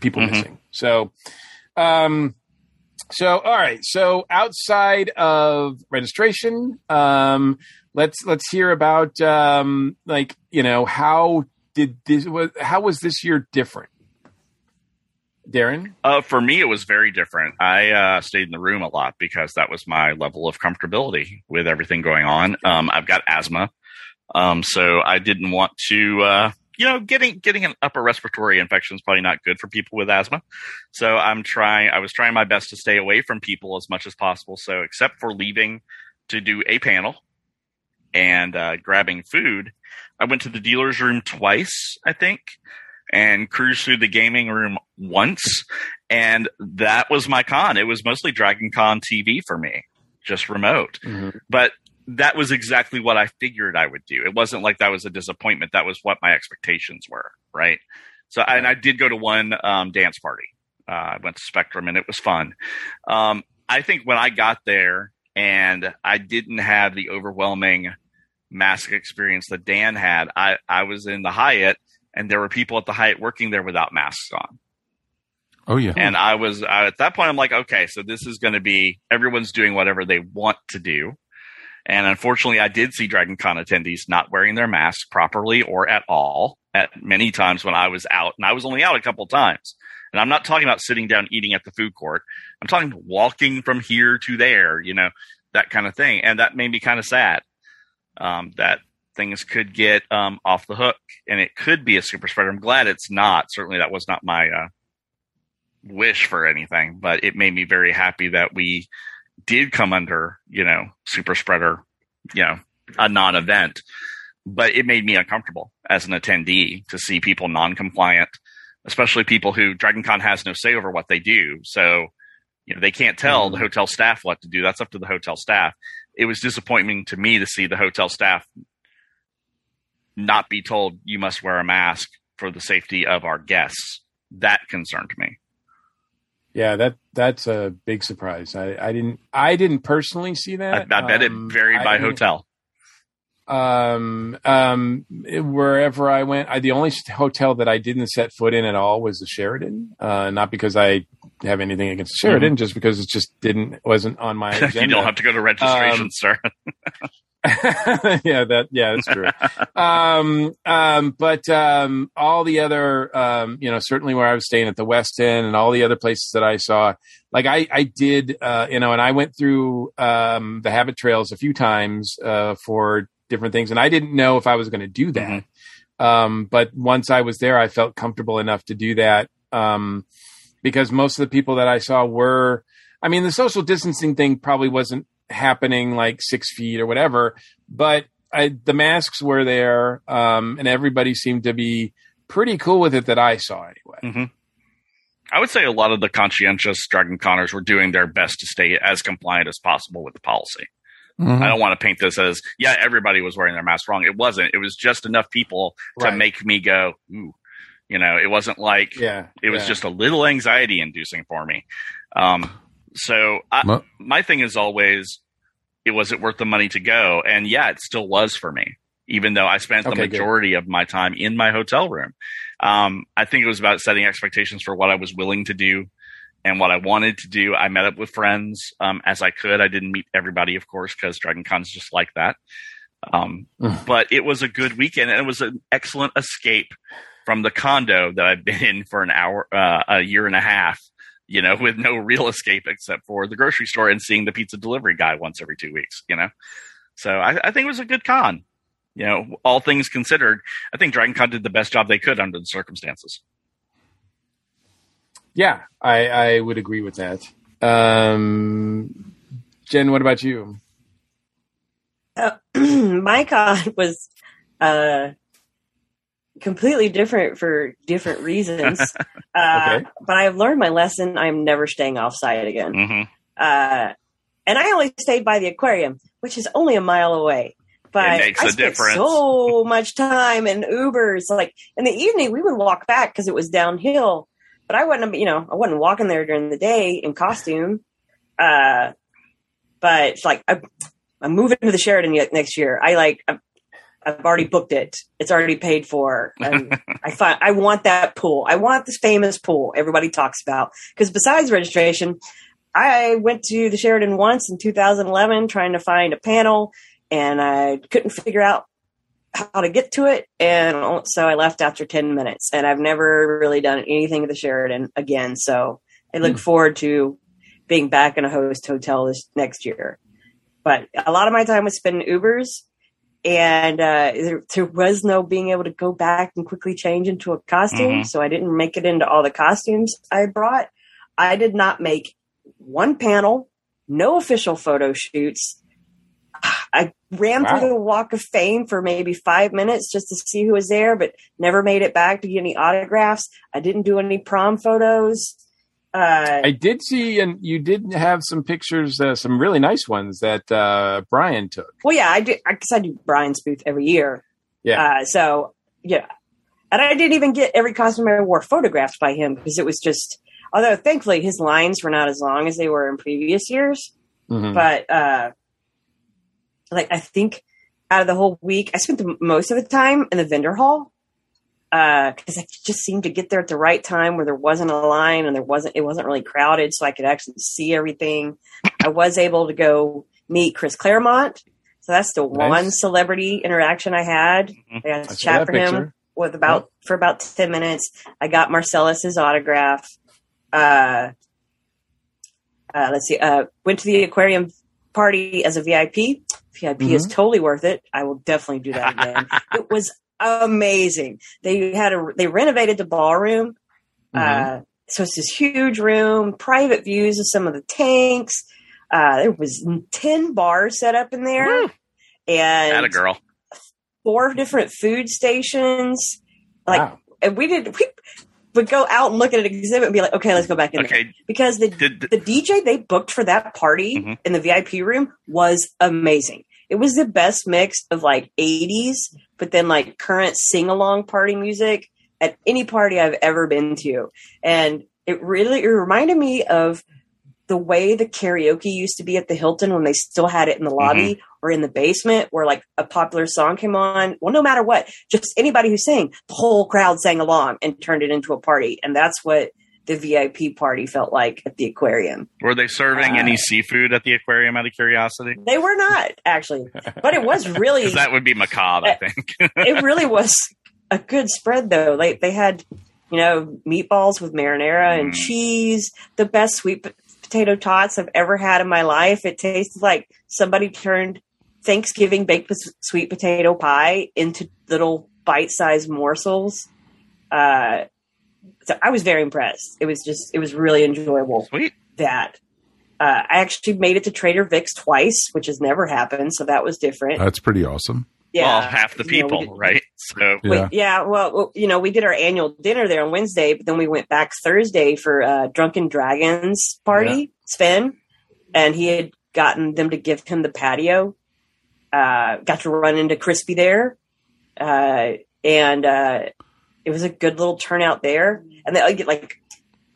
people mm-hmm. missing. So, um, so all right. So outside of registration, um, let's let's hear about um, like you know how. Did this? How was this year different, Darren? Uh, for me, it was very different. I uh, stayed in the room a lot because that was my level of comfortability with everything going on. Um, I've got asthma, um, so I didn't want to. Uh, you know, getting getting an upper respiratory infection is probably not good for people with asthma. So I'm trying. I was trying my best to stay away from people as much as possible. So except for leaving to do a panel. and uh, grabbing food. I went to the dealer's room twice, I think, and cruised through the gaming room once. And that was my con. It was mostly Dragon Con T V for me, just remote. Mm-hmm. But that was exactly what I figured I would do. It wasn't like that was a disappointment. That was what my expectations were, right? So, and I did go to one um, dance party. Uh, I went to Spectrum, and it was fun. Um, I think when I got there and I didn't have the overwhelming mask experience that Dan had, I, I was in the Hyatt, and there were people at the Hyatt working there without masks on. Oh, yeah. And I was uh, at that point, I'm like, okay, so this is going to be everyone's doing whatever they want to do. And unfortunately, I did see Dragon Con attendees not wearing their masks properly or at all at many times when I was out. And I was only out a couple times. And I'm not talking about sitting down eating at the food court. I'm talking walking from here to there, you know, that kind of thing. And that made me kind of sad um, that things could get um, off the hook and it could be a super spreader. I'm glad it's not. Certainly that was not my uh, wish for anything, but it made me very happy that we did come under, you know, super spreader, you know, a non-event, but it made me uncomfortable as an attendee to see people non-compliant, especially people who Dragon Con has no say over what they do. So, you know, they can't tell the hotel staff what to do. That's up to the hotel staff. It was disappointing to me to see the hotel staff not be told you must wear a mask for the safety of our guests. That concerned me. Yeah, that that's a big surprise. I, I didn't I didn't personally see that. I, I bet um, it varied by hotel. Um, um, wherever I went, I, the only hotel that I didn't set foot in at all was the Sheridan. Uh, not because I have anything against Sheridan, mm-hmm. just because it just didn't wasn't on my agenda. You don't have to go to registration, um, sir. yeah, that yeah, that's true. um, um, but um, all the other, um, you know, certainly where I was staying at the West End and all the other places that I saw, like I, I did, uh, you know, and I went through um, the habit trails a few times uh, for different things, and I didn't know if I was going to do that. Mm-hmm. Um, but once I was there, I felt comfortable enough to do that um, because most of the people that I saw were, I mean, the social distancing thing probably wasn't happening like six feet or whatever, but I, the masks were there um, and everybody seemed to be pretty cool with it that I saw anyway. Mm-hmm. I would say a lot of the conscientious Dragon Conners were doing their best to stay as compliant as possible with the policy. Mm-hmm. I don't want to paint this as, yeah, everybody was wearing their mask wrong. It wasn't. It was just enough people right. to make me go, ooh. You know, it wasn't like yeah, it was yeah. just a little anxiety inducing for me. Um, so I, my thing is always, it was it worth the money to go? And yeah, it still was for me, even though I spent okay, the majority good. of my time in my hotel room. Um, I think it was about setting expectations for what I was willing to do. And what I wanted to do, I met up with friends um, as I could. I didn't meet everybody, of course, because Dragon Con's just like that. Um, but it was a good weekend, and it was an excellent escape from the condo that I've been in for an hour, uh, a year and a half, you know, with no real escape except for the grocery store and seeing the pizza delivery guy once every two weeks, you know. So I, I think it was a good con, you know, all things considered. I think Dragon Con did the best job they could under the circumstances. Yeah, I, I would agree with that. Um, Jen, what about you? Uh, my con was uh, completely different for different reasons. uh, okay. But I've learned my lesson. I'm never staying offsite again. Mm-hmm. Uh, and I only stayed by the aquarium, which is only a mile away. But it makes I a spent difference. so much time in Ubers. Like in the evening, we would walk back because it was downhill. But I wouldn't, you know, I wasn't walking there during the day in costume. Uh, but it's like, I, I'm moving to the Sheridan next year. I like, I'm, I've already booked it. It's already paid for. And I find, I want that pool. I want this famous pool everybody talks about. Because besides registration, I went to the Sheridan once in two thousand eleven trying to find a panel. And I couldn't figure out how to get to it, and so I left after ten minutes, and I've never really done anything at the Sheridan again, so I look mm. forward to being back in a host hotel this next year. But a lot of my time was spent in Ubers, and uh, there, there was no being able to go back and quickly change into a costume, mm-hmm. so I didn't make it into all the costumes I brought. I did not make one panel, no official photo shoots. I ran wow. through the Walk of Fame for maybe five minutes just to see who was there, but never made it back to get any autographs. I didn't do any prom photos. Uh, I did see, and you did have some pictures, uh, some really nice ones that uh, Brian took. Well, yeah, I do, because I do Brian's booth every year. Yeah. Uh, so, yeah. And I didn't even get every costume I wore photographed by him because it was just, although thankfully his lines were not as long as they were in previous years. Mm-hmm. But, uh, like, I think out of the whole week, I spent the, most of the time in the vendor hall. Because uh, I just seemed to get there at the right time where there wasn't a line and there wasn't it wasn't really crowded, so I could actually see everything. I was able to go meet Chris Claremont, so that's the nice. one celebrity interaction I had. Mm-hmm. I got to I chat for picture. him with about yep. for about ten minutes. I got Marcellus' autograph. Uh, uh, let's see. Uh, went to the aquarium party as a V I P. V I P mm-hmm. is totally worth it. I will definitely do that again. It was amazing. They had a they renovated the ballroom. Mm-hmm. Uh, so it's this huge room, private views of some of the tanks. Uh, there was ten bars set up in there. Woo. And Atta girl. Four different food stations. Like wow. and we did we would go out and look at an exhibit and be like, okay, let's go back in okay. there. Because the did, the D J they booked for that party mm-hmm. in the V I P room was amazing. It was the best mix of like eighties, but then like current sing-along party music at any party I've ever been to. And it really it reminded me of the way the karaoke used to be at the Hilton when they still had it in the lobby mm-hmm. or in the basement where like a popular song came on. Well, no matter what, just anybody who sang, the whole crowd sang along and turned it into a party. And that's what the V I P party felt like at the aquarium. Were they serving uh, any seafood at the aquarium out of curiosity? They were not, actually. But it was really... that would be macabre, I think. It really was a good spread, though. Like, they had, you know, meatballs with marinara mm. and cheese, the best sweet potato tots I've ever had in my life. It tasted like somebody turned Thanksgiving baked sweet potato pie into little bite-sized morsels. Uh So I was very impressed. It was just, it was really enjoyable. Sweet. That. Uh, I actually made it to Trader Vic's twice, which has never happened. So that was different. That's pretty awesome. Yeah. Well, half the people, you know, we did, right? So we, yeah. yeah. Well, you know, we did our annual dinner there on Wednesday, but then we went back Thursday for uh, Drunken Dragons party, yeah. Sven. And he had gotten them to give him the patio. Uh, got to run into Crispy there. Uh, and, uh, It was a good little turnout there. And then, like,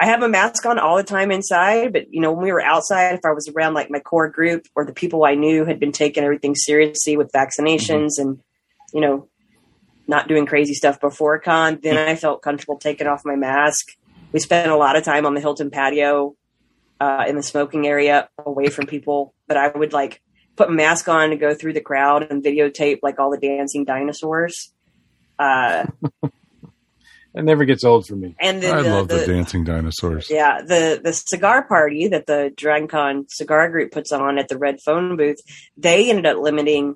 I have a mask on all the time inside, but, you know, when we were outside, if I was around, like, my core group or the people I knew had been taking everything seriously with vaccinations mm-hmm. and, you know, not doing crazy stuff before con, then mm-hmm. I felt comfortable taking off my mask. We spent a lot of time on the Hilton patio uh, in the smoking area away from people. But I would, like, put my mask on to go through the crowd and videotape, like, all the dancing dinosaurs. Uh It never gets old for me. And the, I the, love the, the dancing dinosaurs. Yeah, the, the cigar party that the DragonCon cigar group puts on at the Red Phone booth, they ended up limiting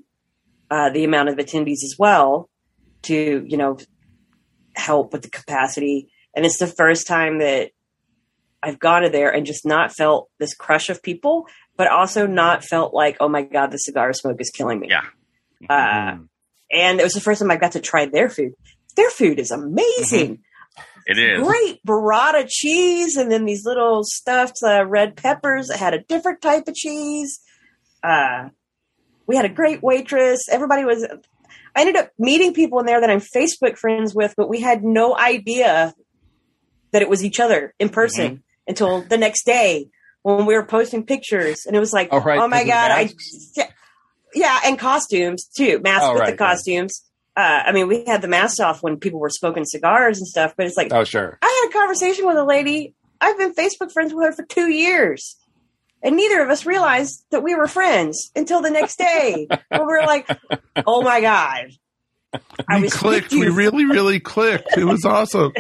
uh, the amount of attendees as well to, you know, help with the capacity. And it's the first time that I've gone to there and just not felt this crush of people, but also not felt like, oh, my God, the cigar smoke is killing me. Yeah. Uh, mm. And it was the first time I got to try their food. Their food is amazing. Mm-hmm. It is. Great burrata cheese and then these little stuffed uh, red peppers that had a different type of cheese. Uh, we had a great waitress. Everybody was... I ended up meeting people in there that I'm Facebook friends with, but we had no idea that it was each other in person mm-hmm. until the next day when we were posting pictures. And it was like, oh, right. oh my God. I, yeah, and costumes too. Masks oh, with right, the costumes. Right. Uh, I mean, we had the masks off when people were smoking cigars and stuff, but it's like, oh, sure. I had a conversation with a lady. I've been Facebook friends with her for two years. And neither of us realized that we were friends until the next day. When we were like, oh, my God. I we was clicked. We really, really clicked. It was awesome.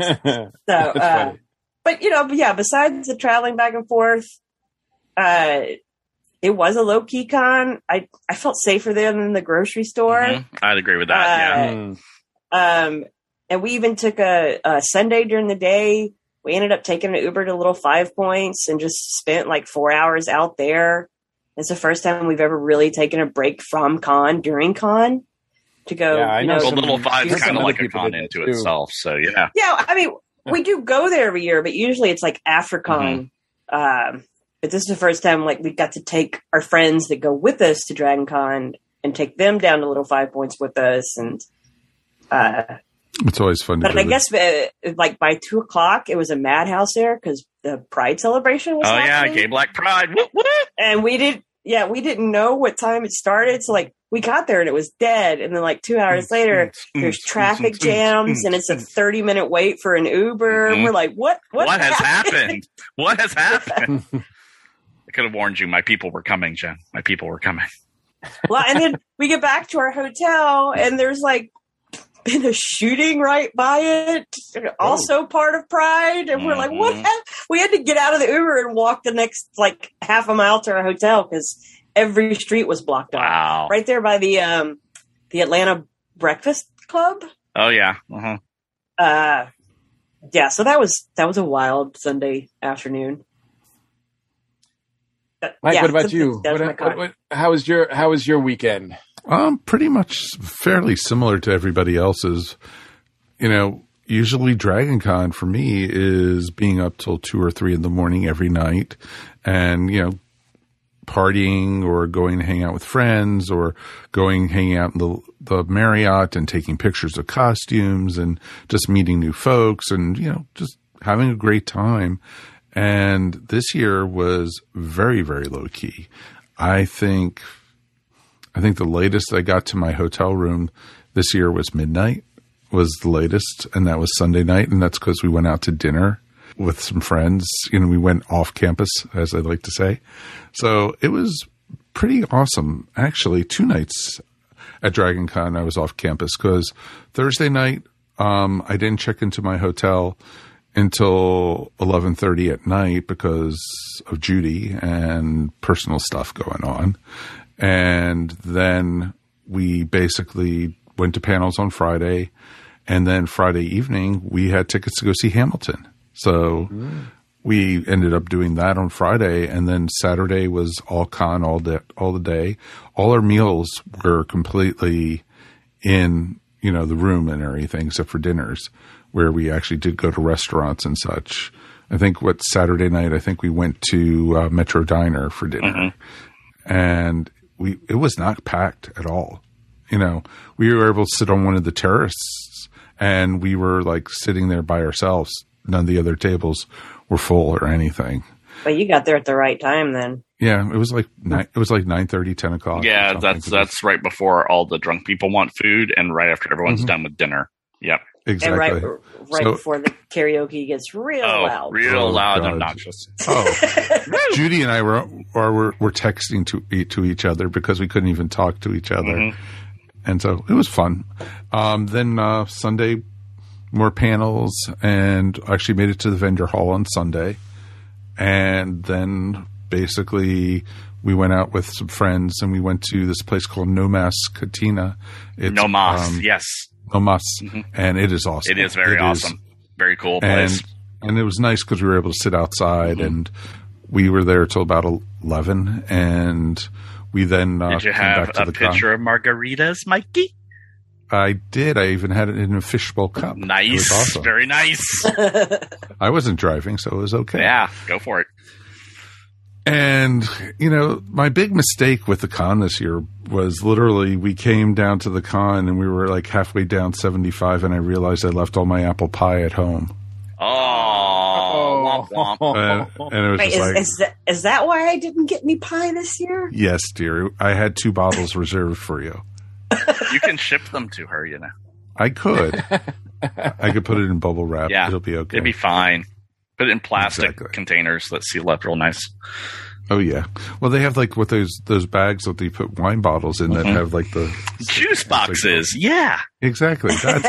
so, uh, But, you know, yeah, besides the traveling back and forth, uh it was a low key con. I, I felt safer there than the grocery store. Mm-hmm. I'd agree with that. Uh, yeah. Mm. Um, and we even took a, a Sunday during the day. We ended up taking an Uber to Little Five Points and just spent like four hours out there It's the first time we've ever really taken a break from con during con to go. Yeah, I you know, know Little Five's kind of like a con into too. itself. So yeah, yeah. I mean, we do go there every year, but usually it's like after con. Mm-hmm. Um, but this is the first time like we got to take our friends that go with us to Dragon Con and take them down to Little Five Points with us, and uh, it's always fun. But to I guess uh, like by two o'clock, it was a madhouse there because the Pride celebration was. Oh happening. yeah, Gay Black Pride, whoop, whoop. And we did. Yeah, we didn't know what time it started, so like we got there and it was dead. And then like two hours later, there's traffic jams and it's a thirty minute wait for an Uber. Mm-hmm. We're like, what? What, what happened? has happened? What has happened? I could have warned you. My people were coming, Jen. My people were coming. Well, and then we get back to our hotel and there's like been a shooting right by it, also oh. part of Pride. And we're mm-hmm. like, what happened? We had to get out of the Uber and walk the next like half a mile to our hotel because every street was blocked off. Wow. Right there by the um, the Atlanta Breakfast Club. Oh yeah. Uh-huh. Uh yeah, so that was that was a wild Sunday afternoon. But, Mike, yeah, what about you? What, what, what, how was your how was your weekend? Um, pretty much fairly similar to everybody else's. You know, usually Dragon Con for me is being up till two or three in the morning every night and, you know, partying or going to hang out with friends or going hanging out in the, the Marriott and taking pictures of costumes and just meeting new folks and, you know, just having a great time. And this year was very, very low key. I think, I think the latest I got to my hotel room this year was midnight was the latest. And that was Sunday night. And that's because we went out to dinner with some friends. You know, we went off campus, as I like to say. So it was pretty awesome. Actually, two nights at Dragon Con, I was off campus because Thursday night, um, I didn't check into my hotel until eleven thirty at night because of Judy and personal stuff going on. And then we basically went to panels on Friday. And then Friday evening, we had tickets to go see Hamilton. So we ended up doing that on Friday, and then Saturday was all con all day, all the day. All our meals were completely in, you know, the room and everything, except for dinners, where we actually did go to restaurants and such. I think what Saturday night, I think we went to uh, Metro Diner for dinner, mm-hmm. and we it was not packed at all. You know, we were able to sit on one of the terraces, and we were like sitting there by ourselves. None of the other tables were full or anything. But you got there at the right time then. Yeah, it was like nine, it was like nine thirty, ten o'clock. Yeah, that's that's right before all the drunk people want food and right after everyone's mm-hmm. done with dinner. Yep. Exactly. And right right so, before the karaoke gets real oh, loud. Real oh, loud and obnoxious. Oh. Judy and I were or were, were texting to, to each other because we couldn't even talk to each other. Mm-hmm. And so it was fun. Um, then uh, Sunday – more panels, and actually made it to the vendor hall on Sunday. And then basically we went out with some friends and we went to this place called No Mas Katina. It's, No Mas, um, yes. No Mas. Mm-hmm. And it is awesome. It is very it awesome. Is, very cool place. And, and it was nice because we were able to sit outside mm-hmm. and we were there till about eleven. And we then uh, did you have a picture of margaritas, Mikey? I did. I even had it in a fishbowl cup. Nice. It was awesome. Very nice. I wasn't driving, so it was okay. Yeah, go for it. And, you know, my big mistake with the con this year was literally we came down to the con and we were like halfway down seventy-five and I realized I left all my apple pie at home. Oh. Womp, womp. And, and it was Wait, is, like, is, that, is that why I didn't get any pie this year? Yes, dear. I had two bottles reserved for you. You can ship them to her, you know. I could. I could put it in bubble wrap. Yeah. It'll be okay. It'd be fine. Put it in plastic exactly. containers that seal up real nice. Oh, yeah. Well, they have like what those those bags that they put wine bottles in mm-hmm. that have like the juice boxes. Like, yeah. Exactly. That's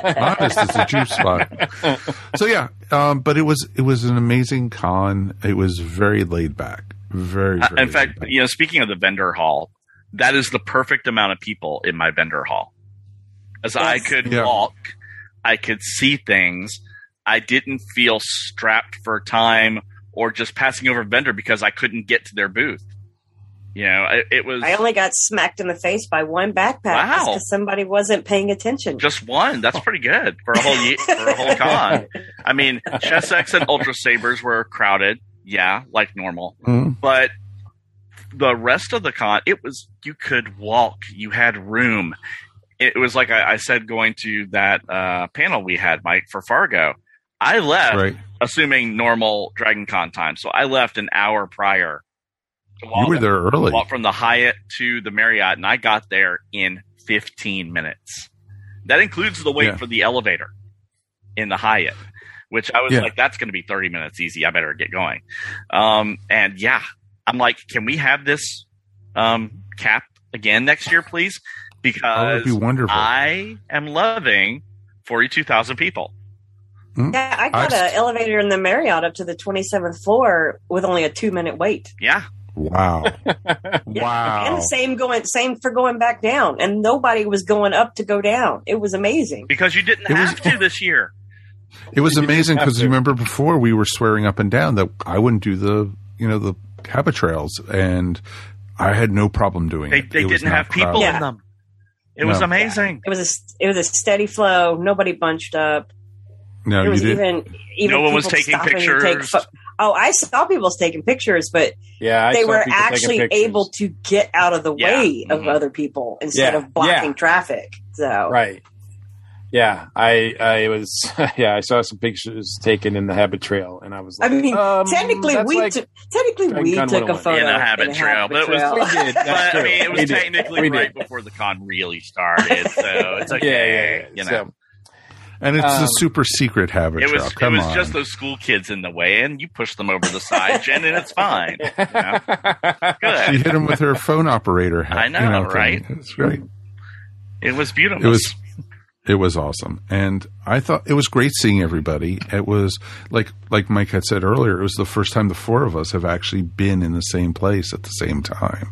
it. Honest, it's a juice box. So, yeah. Um, but it was it was an amazing con. It was very laid back. Very, very uh, In fact, back. You know, speaking of the vendor hall, that is the perfect amount of people in my vendor hall. As yes. I could yeah. walk, I could see things. I didn't feel strapped for time or just passing over a vendor because I couldn't get to their booth. You know, it, it was. I only got smacked in the face by one backpack because wow. somebody wasn't paying attention. Just one. That's pretty good for a whole year, for a whole con. I mean, Chess X and Ultra Sabers were crowded. Yeah, like normal. Mm-hmm. But the rest of the con, it was, you could walk. You had room. It was like I, I said, going to that uh, panel we had, Mike, for Fargo. I left, right. assuming normal Dragon Con time. So I left an hour prior. You were there early. Walked from the Hyatt to the Marriott, and I got there in fifteen minutes. That includes the wait yeah. for the elevator in the Hyatt, which I was yeah. like, that's going to be thirty minutes easy. I better get going. Um, and yeah, I'm like, can we have this um, cap again next year, please? Because oh, be wonderful. I am loving forty-two thousand people. Mm-hmm. Yeah, I got an elevator in the Marriott up to the twenty-seventh floor with only a two-minute wait. Yeah. Wow. yeah. Wow. And the same going same for going back down. And nobody was going up to go down. It was amazing. Because you didn't it have was, to this year. It was you amazing because you remember before we were swearing up and down that I wouldn't do the, you know, the Kappa trails, and I had no problem doing they, it. They it didn't have crowded. people yeah. in them. It no. was amazing. Yeah. It was a, it was a steady flow, nobody bunched up. No, it was you didn't. Even, even no one was taking pictures. Take fo- oh, I saw people taking pictures, but yeah, they were actually able to get out of the yeah. way of mm-hmm. other people instead yeah. of blocking yeah. traffic. So right, yeah, I I was yeah I saw some pictures taken in the Habit Trail, and I was like, I mean, um, technically we like, t- technically we took a photo in the Habit in Trail, but it was we did, but, I mean it was we technically right before the con really started, so it's like yeah, yeah, yeah you so. know. And it's um, a super secret habit. It was, it was just those school kids in the way, and you push them over the side, Jen, and it's fine. You know? Good. She hit him with her phone operator hat. I know, you know right? Thing. It was great. It was beautiful. It was, it was awesome, and I thought it was great seeing everybody. It was like like Mike had said earlier. It was the first time the four of us have actually been in the same place at the same time.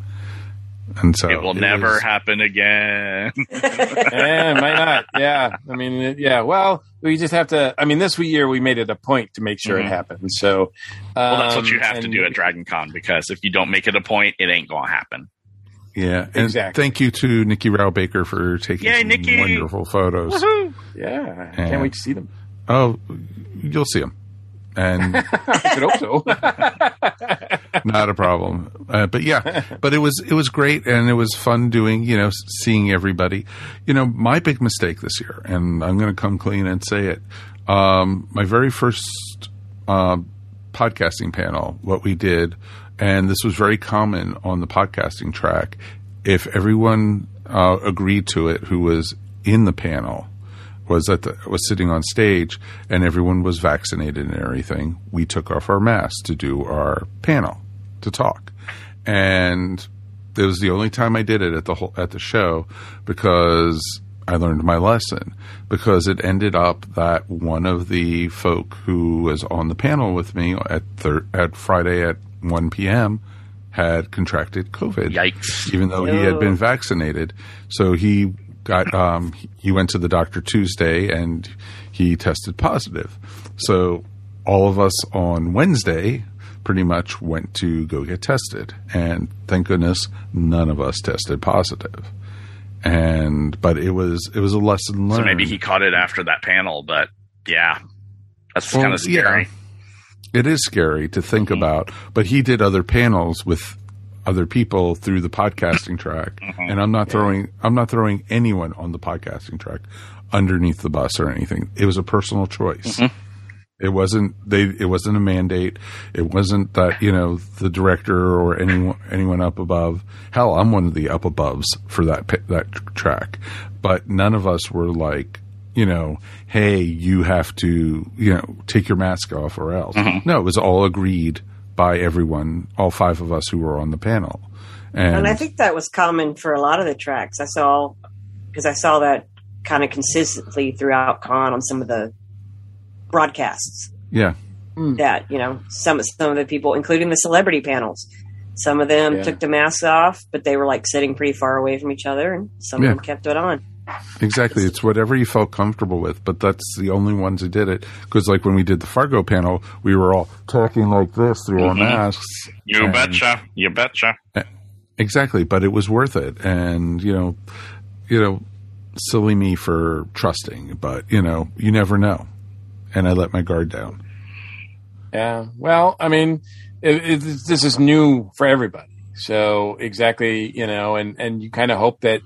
And so it will it never is. happen again. yeah, it might not. Yeah. I mean, it, yeah. Well, we just have to. I mean, this year we made it a point to make sure mm-hmm. it happens. So, um, well, that's what you have and, to do at Dragon Con, because if you don't make it a point, it ain't going to happen. Yeah. And exactly. Thank you to Nikki Raubaker for taking Yay, some Nikki. wonderful photos. Woo-hoo. Yeah. And, can't wait to see them. Oh, you'll see them. And I could hope so. Not a problem. Uh, but yeah, but it was, it was great. And it was fun doing, you know, seeing everybody, you know, my big mistake this year, and I'm going to come clean and say it. Um, my very first, uh, podcasting panel, what we did, and this was very common on the podcasting track. If everyone, uh, agreed to it, who was in the panel, was at the, was sitting on stage, and everyone was vaccinated and everything, we took off our masks to do our panel, to talk. And it was the only time I did it at the whole, at the show, because I learned my lesson, because it ended up that one of the folk who was on the panel with me at thir- at Friday at one p.m. had contracted COVID. Yikes. Even though no. he had been vaccinated. So he got um he went to the doctor Tuesday and he tested positive. So all of us on Wednesday pretty much went to go get tested, and thank goodness none of us tested positive. And but it was it was a lesson learned. So maybe he caught it after that panel, but yeah, that's well, kind of scary. Yeah, it is scary to think mm-hmm. about. But he did other panels with other people through the podcasting track, mm-hmm. and I'm not throwing I'm not throwing anyone on the podcasting track underneath the bus or anything. It was a personal choice. Mm-hmm. It wasn't they. It wasn't a mandate. It wasn't that, you know, the director or anyone anyone up above. Hell, I'm one of the up aboves for that that track. But none of us were like, you know, hey, you have to, you know, take your mask off or else. Mm-hmm. No, it was all agreed by everyone, all five of us who were on the panel. And, and I think that was common for a lot of the tracks. I saw, because I saw that kind of consistently throughout con on some of the broadcasts. Yeah. That, you know, some, some of the people, including the celebrity panels, some of them yeah. took the masks off, but they were like sitting pretty far away from each other, and some yeah. of them kept it on. Exactly. It's whatever you felt comfortable with, but that's the only ones who did it. Because like when we did the Fargo panel, we were all talking like this through mm-hmm. our masks. You and, betcha. You betcha. Exactly, but it was worth it. And, you know, you know, silly me for trusting, but, you know, you never know. And I let my guard down. Yeah, well, I mean, it, it, this is new for everybody. So exactly, you know, and, and you kind of hope that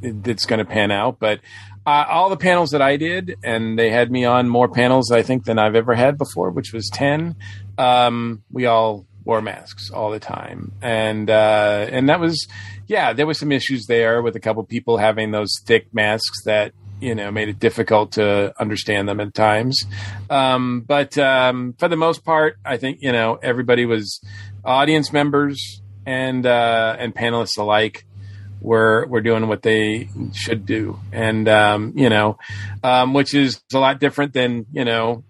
it, it's going to pan out. But uh, all the panels that I did, and they had me on more panels, I think, than I've ever had before, which was ten. Um, we all wore masks all the time. And uh, and that was, yeah, there was some issues there with a couple people having those thick masks that, you know, made it difficult to understand them at times. Um, but um, for the most part, I think, you know, everybody was audience members and uh, and panelists alike were were doing what they should do. And, um, you know, um, which is a lot different than, you know,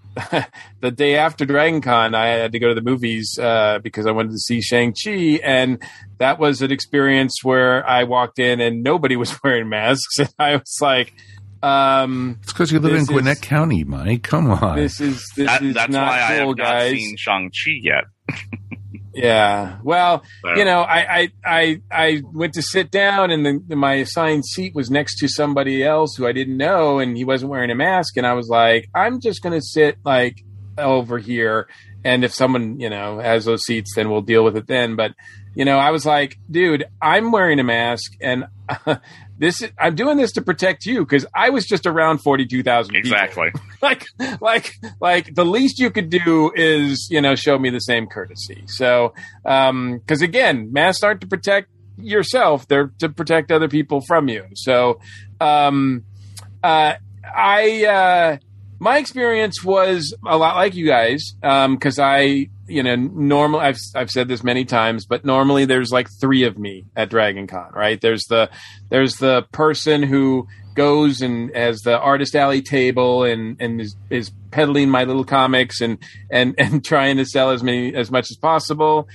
the day after Dragon Con, I had to go to the movies uh, because I wanted to see Shang-Chi. And that was an experience where I walked in and nobody was wearing masks. And I was like, Um, it's because you live in Gwinnett is, County, Mike. Come on. This is this that, is that's not why cool, I have guys. Not seen Shang-Chi yet. Yeah. Well, so. you know, I, I I I went to sit down, and the, my assigned seat was next to somebody else who I didn't know, and he wasn't wearing a mask, and I was like, I'm just going to sit like over here, and if someone, you know, has those seats, then we'll deal with it then. But you know, I was like, dude, I'm wearing a mask, and uh, this is, I'm doing this to protect you because I was just around forty-two thousand people. Exactly. like, like, like the least you could do is, you know, show me the same courtesy. So, um, because again, masks aren't to protect yourself; they're to protect other people from you. So, um, uh, I, uh, my experience was a lot like you guys, um, because I. You know, normally I've I've said this many times, but normally there's like three of me at Dragon Con, right? There's the there's the person who goes and has the Artist Alley table and and is, is peddling my little comics and and and trying to sell as many as much as possible.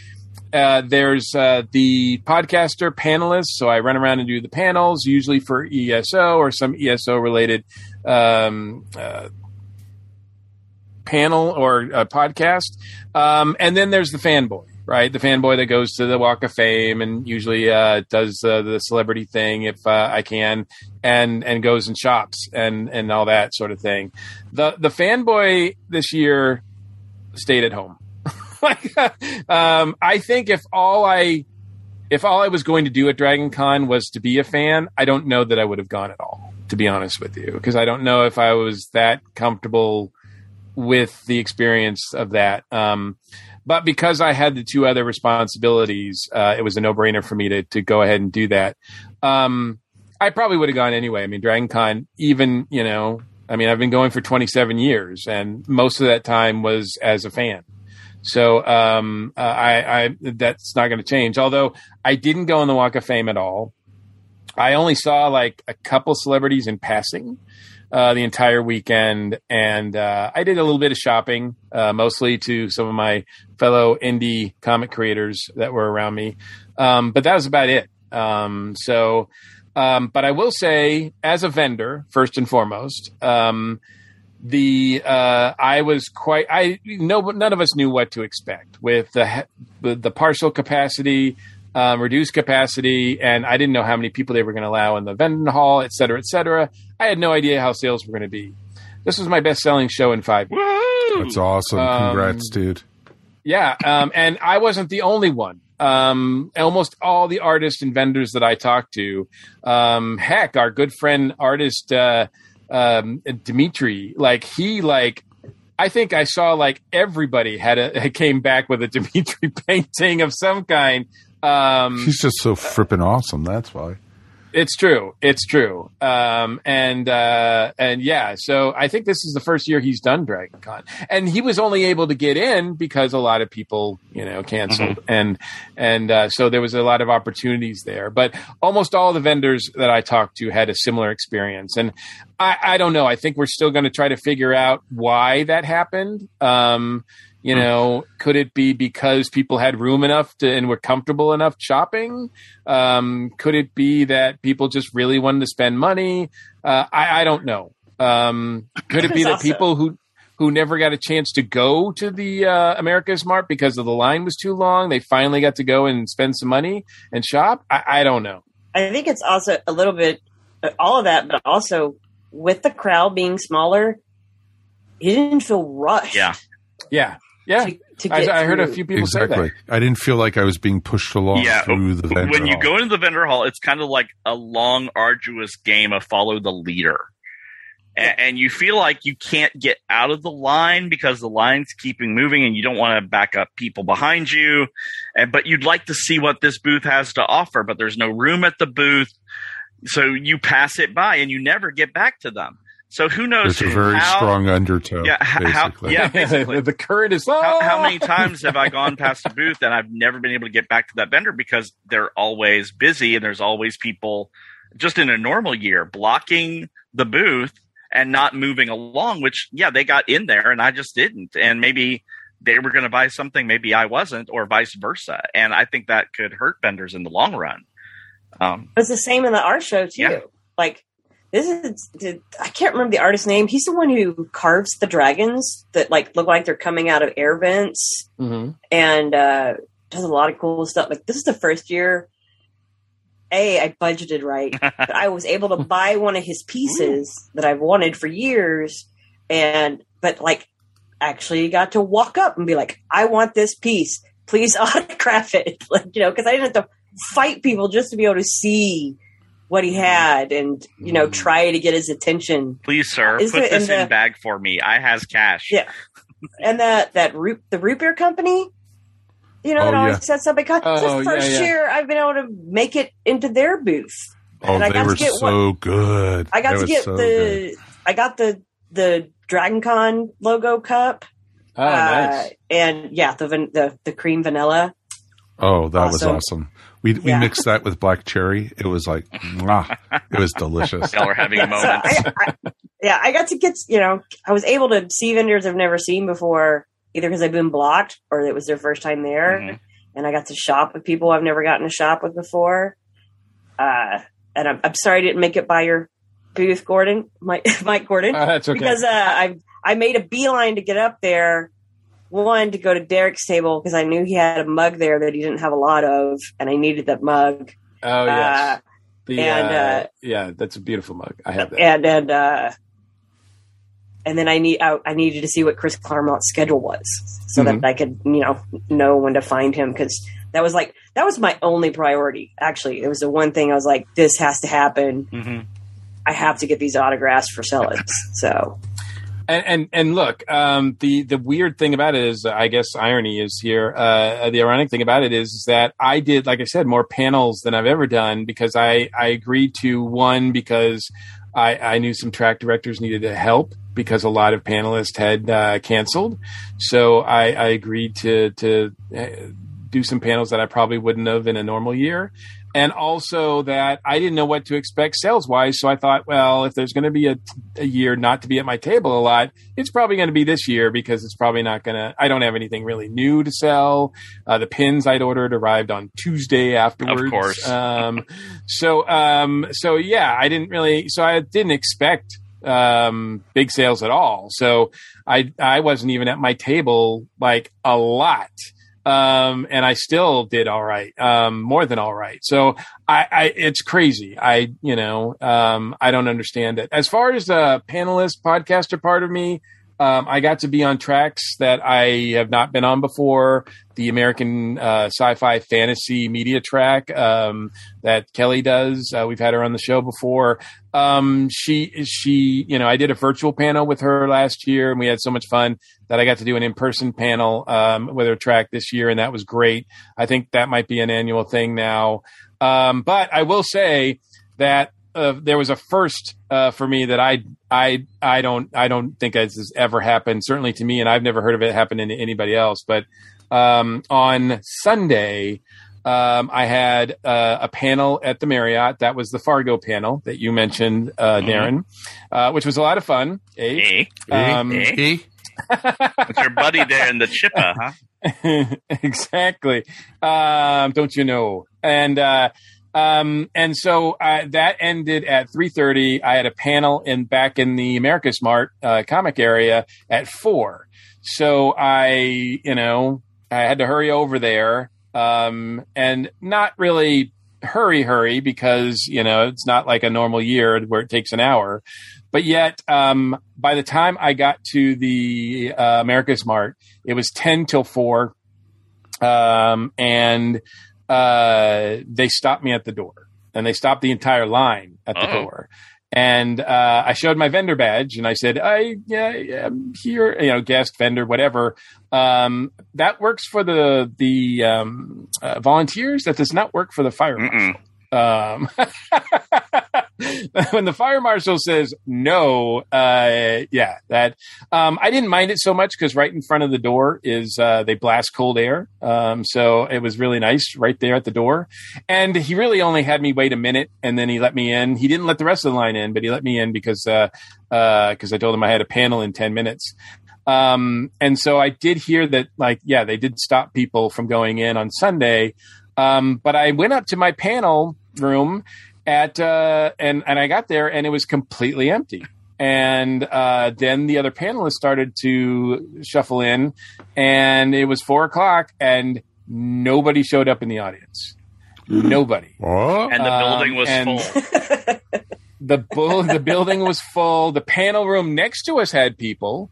Uh, there's uh, the podcaster panelists, so I run around and do the panels, usually for E S O or some E S O related um, uh, panel or a podcast. Um, and then there's the fanboy, right? The fanboy that goes to the Walk of Fame and usually uh, does uh, the celebrity thing if uh, I can, and and goes and shops and, and all that sort of thing. The the fanboy this year stayed at home. like, um, I think if all I if all I was going to do at Dragon Con was to be a fan, I don't know that I would have gone at all, to be honest with you, because I don't know if I was that comfortable with the experience of that. Um, but because I had the two other responsibilities, uh, it was a no-brainer for me to, to go ahead and do that. Um, I probably would have gone anyway. I mean, Dragon Con, even, you know, I mean, I've been going for twenty-seven years, and most of that time was as a fan. So um, uh, I, I that's not going to change. Although I didn't go on the Walk of Fame at all. I only saw like a couple celebrities in passing. Uh, the entire weekend, and uh, I did a little bit of shopping, uh, mostly to some of my fellow indie comic creators that were around me. Um, but that was about it. Um, so, um, but I will say, as a vendor, first and foremost, um, the uh, I was quite. I no, none of us knew what to expect with the with the partial capacity. Um, reduced capacity, and I didn't know how many people they were going to allow in the vendor hall, et cetera, et cetera. I had no idea how sales were going to be. This was my best-selling show in five years. Woo! That's awesome. Congrats, um, dude. Yeah, um, and I wasn't the only one. Um, almost all the artists and vendors that I talked to, um, heck, our good friend artist uh, um, Dimitri, like he like. I think I saw like everybody had a came back with a Dimitri painting of some kind. Um, He's just so frippin' awesome. That's why. It's true. It's true. Um, and, uh, and yeah, so I think this is the first year he's done Dragon Con, and he was only able to get in because a lot of people, you know, canceled. Mm-hmm. And, and, uh, so there was a lot of opportunities there, but almost all the vendors that I talked to had a similar experience. And I, I don't know. I think we're still going to try to figure out why that happened. Um, You know, could it be because people had room enough to, and were comfortable enough shopping? Um, could it be that people just really wanted to spend money? Uh, I, I don't know. Um, could it be that also, people who who never got a chance to go to the uh, America's Mart because of the line was too long. They finally got to go and spend some money and shop. I, I don't know. I think it's also a little bit all of that, but also with the crowd being smaller, you didn't feel rushed. Yeah. Yeah. Yeah. To, to I, I heard a few people exactly. say that. I didn't feel like I was being pushed along yeah, through the vendor When you hall. go into the vendor hall, it's kind of like a long, arduous game of follow the leader. And you feel like you can't get out of the line because the line's keeping moving and you don't want to back up people behind you. And, but you'd like to see what this booth has to offer, but there's no room at the booth. So you pass it by and you never get back to them. So who knows? There's a very how, strong undertow. Yeah, how, basically. yeah basically. The current is low. How, how many times have I gone past the booth and I've never been able to get back to that vendor because they're always busy and there's always people just in a normal year blocking the booth and not moving along, which, yeah, they got in there and I just didn't. And maybe they were going to buy something, maybe I wasn't, or vice versa. And I think that could hurt vendors in the long run. Um, it's the same in the art show, too. Yeah. Like, this is, I can't remember the artist's name. He's the one who carves the dragons that, like, look like they're coming out of air vents mm-hmm. and uh, does a lot of cool stuff. Like, this is the first year, A, I budgeted right, but I was able to buy one of his pieces that I've wanted for years, and but like actually got to walk up and be like, I want this piece. Please autograph it, like, you know, because I didn't have to fight people just to be able to see what he had and, you know, try to get his attention. Please, sir, Is put it, this in the, bag for me. I has cash. Yeah, and that that root the root beer company. You know, oh, it always yeah. said something. This oh, first yeah, yeah. year, I've been able to make it into their booth. Oh, and I they got were to get so one. good. I got they to get so the. Good. I got the the Dragon Con logo cup. Oh, uh, nice. And yeah, the the the cream vanilla. Oh, that awesome. was awesome. We we yeah. mixed that with black cherry. It was like, mwah. It was delicious. Y'all were having a moment. So I, I, yeah, I got to get. You know, I was able to see vendors I've never seen before. Either because I've been blocked or it was their first time there. Mm-hmm. And I got to shop with people I've never gotten to shop with before. Uh, and I'm, I'm sorry I didn't make it by your booth, Gordon, Mike, Mike Gordon. Uh, that's okay. Because uh, I I made a beeline to get up there. One, to go to Derek's table because I knew he had a mug there that he didn't have a lot of. And I needed that mug. Oh, yes. Uh, the, and, uh, uh, yeah, that's a beautiful mug. I have that. And, and, uh, And then I need I, I needed to see what Chris Claremont' schedule was so mm-hmm. that I could, you know, know when to find him, because that was like that was my only priority. Actually, it was the one thing I was like, this has to happen. Mm-hmm. I have to get these autographs for sellers. So and and, and look, um, the the weird thing about it is, I guess irony is here. Uh, the ironic thing about it is, is that I did, like I said, more panels than I've ever done because I, I agreed to one because I, I knew some track directors needed help because a lot of panelists had uh, canceled. So I, I agreed to, to do some panels that I probably wouldn't have in a normal year. And also that I didn't know what to expect sales-wise. So I thought, well, if there's going to be a, a year not to be at my table a lot, it's probably going to be this year because it's probably not going to – I don't have anything really new to sell. Uh, the pins I'd ordered arrived on Tuesday afterwards. Of course. um, so, um, so, yeah, I didn't really – so I didn't expect um, big sales at all. So I I wasn't even at my table like a lot. Um, and I still did all right, um, more than all right. So I, I, it's crazy. I, you know, um, I don't understand it. As far as the panelist podcaster part of me, um, I got to be on tracks that I have not been on before. The American, uh, sci-fi fantasy media track, um, that Kelly does. Uh, we've had her on the show before. Um, she, she, you know, I did a virtual panel with her last year and we had so much fun that I got to do an in-person panel, um, with her track this year. And that was great. I think that might be an annual thing now. Um, but I will say that, uh, there was a first, uh, for me that I, I, I don't, I don't think this has ever happened, certainly to me. And I've never heard of it happening to anybody else, but, um, on Sunday, Um, I had uh, a panel at the Marriott. That was the Fargo panel that you mentioned, uh, Darren, uh, which was a lot of fun. Eh? Eh? Um, eh? It's your buddy there in the chippa, huh? Exactly. Um, don't you know? And uh, Um, and so uh, that ended at three thirty. I had a panel in back in the America Smart uh, comic area at four. So I, you know, I had to hurry over there um, and not really hurry, hurry, because, you know, it's not like a normal year where it takes an hour. But yet, um, by the time I got to the uh, America Smart, it was ten till four. Um, and uh, they stopped me at the door, and they stopped the entire line at the oh. door. And uh, I showed my vendor badge, and I said, I, yeah, yeah, I'm here, you know, guest, vendor, whatever. Um, that works for the the um, uh, volunteers. That does not work for the fire marshal. Um, when the fire marshal says no, uh, yeah, that, um, I didn't mind it so much because right in front of the door is, uh, they blast cold air. Um, so it was really nice right there at the door. And he really only had me wait a minute and then he let me in. He didn't let the rest of the line in, but he let me in because, uh, uh, cause I told him I had a panel in ten minutes. Um, and so I did hear that, like, yeah, they did stop people from going in on Sunday. Um, but I went up to my panel room at uh, and, and I got there and it was completely empty. And uh, then the other panelists started to shuffle in and it was four o'clock and nobody showed up in the audience. Nobody. What? And the building was um, full. the, bu- the building was full. The panel room next to us had people.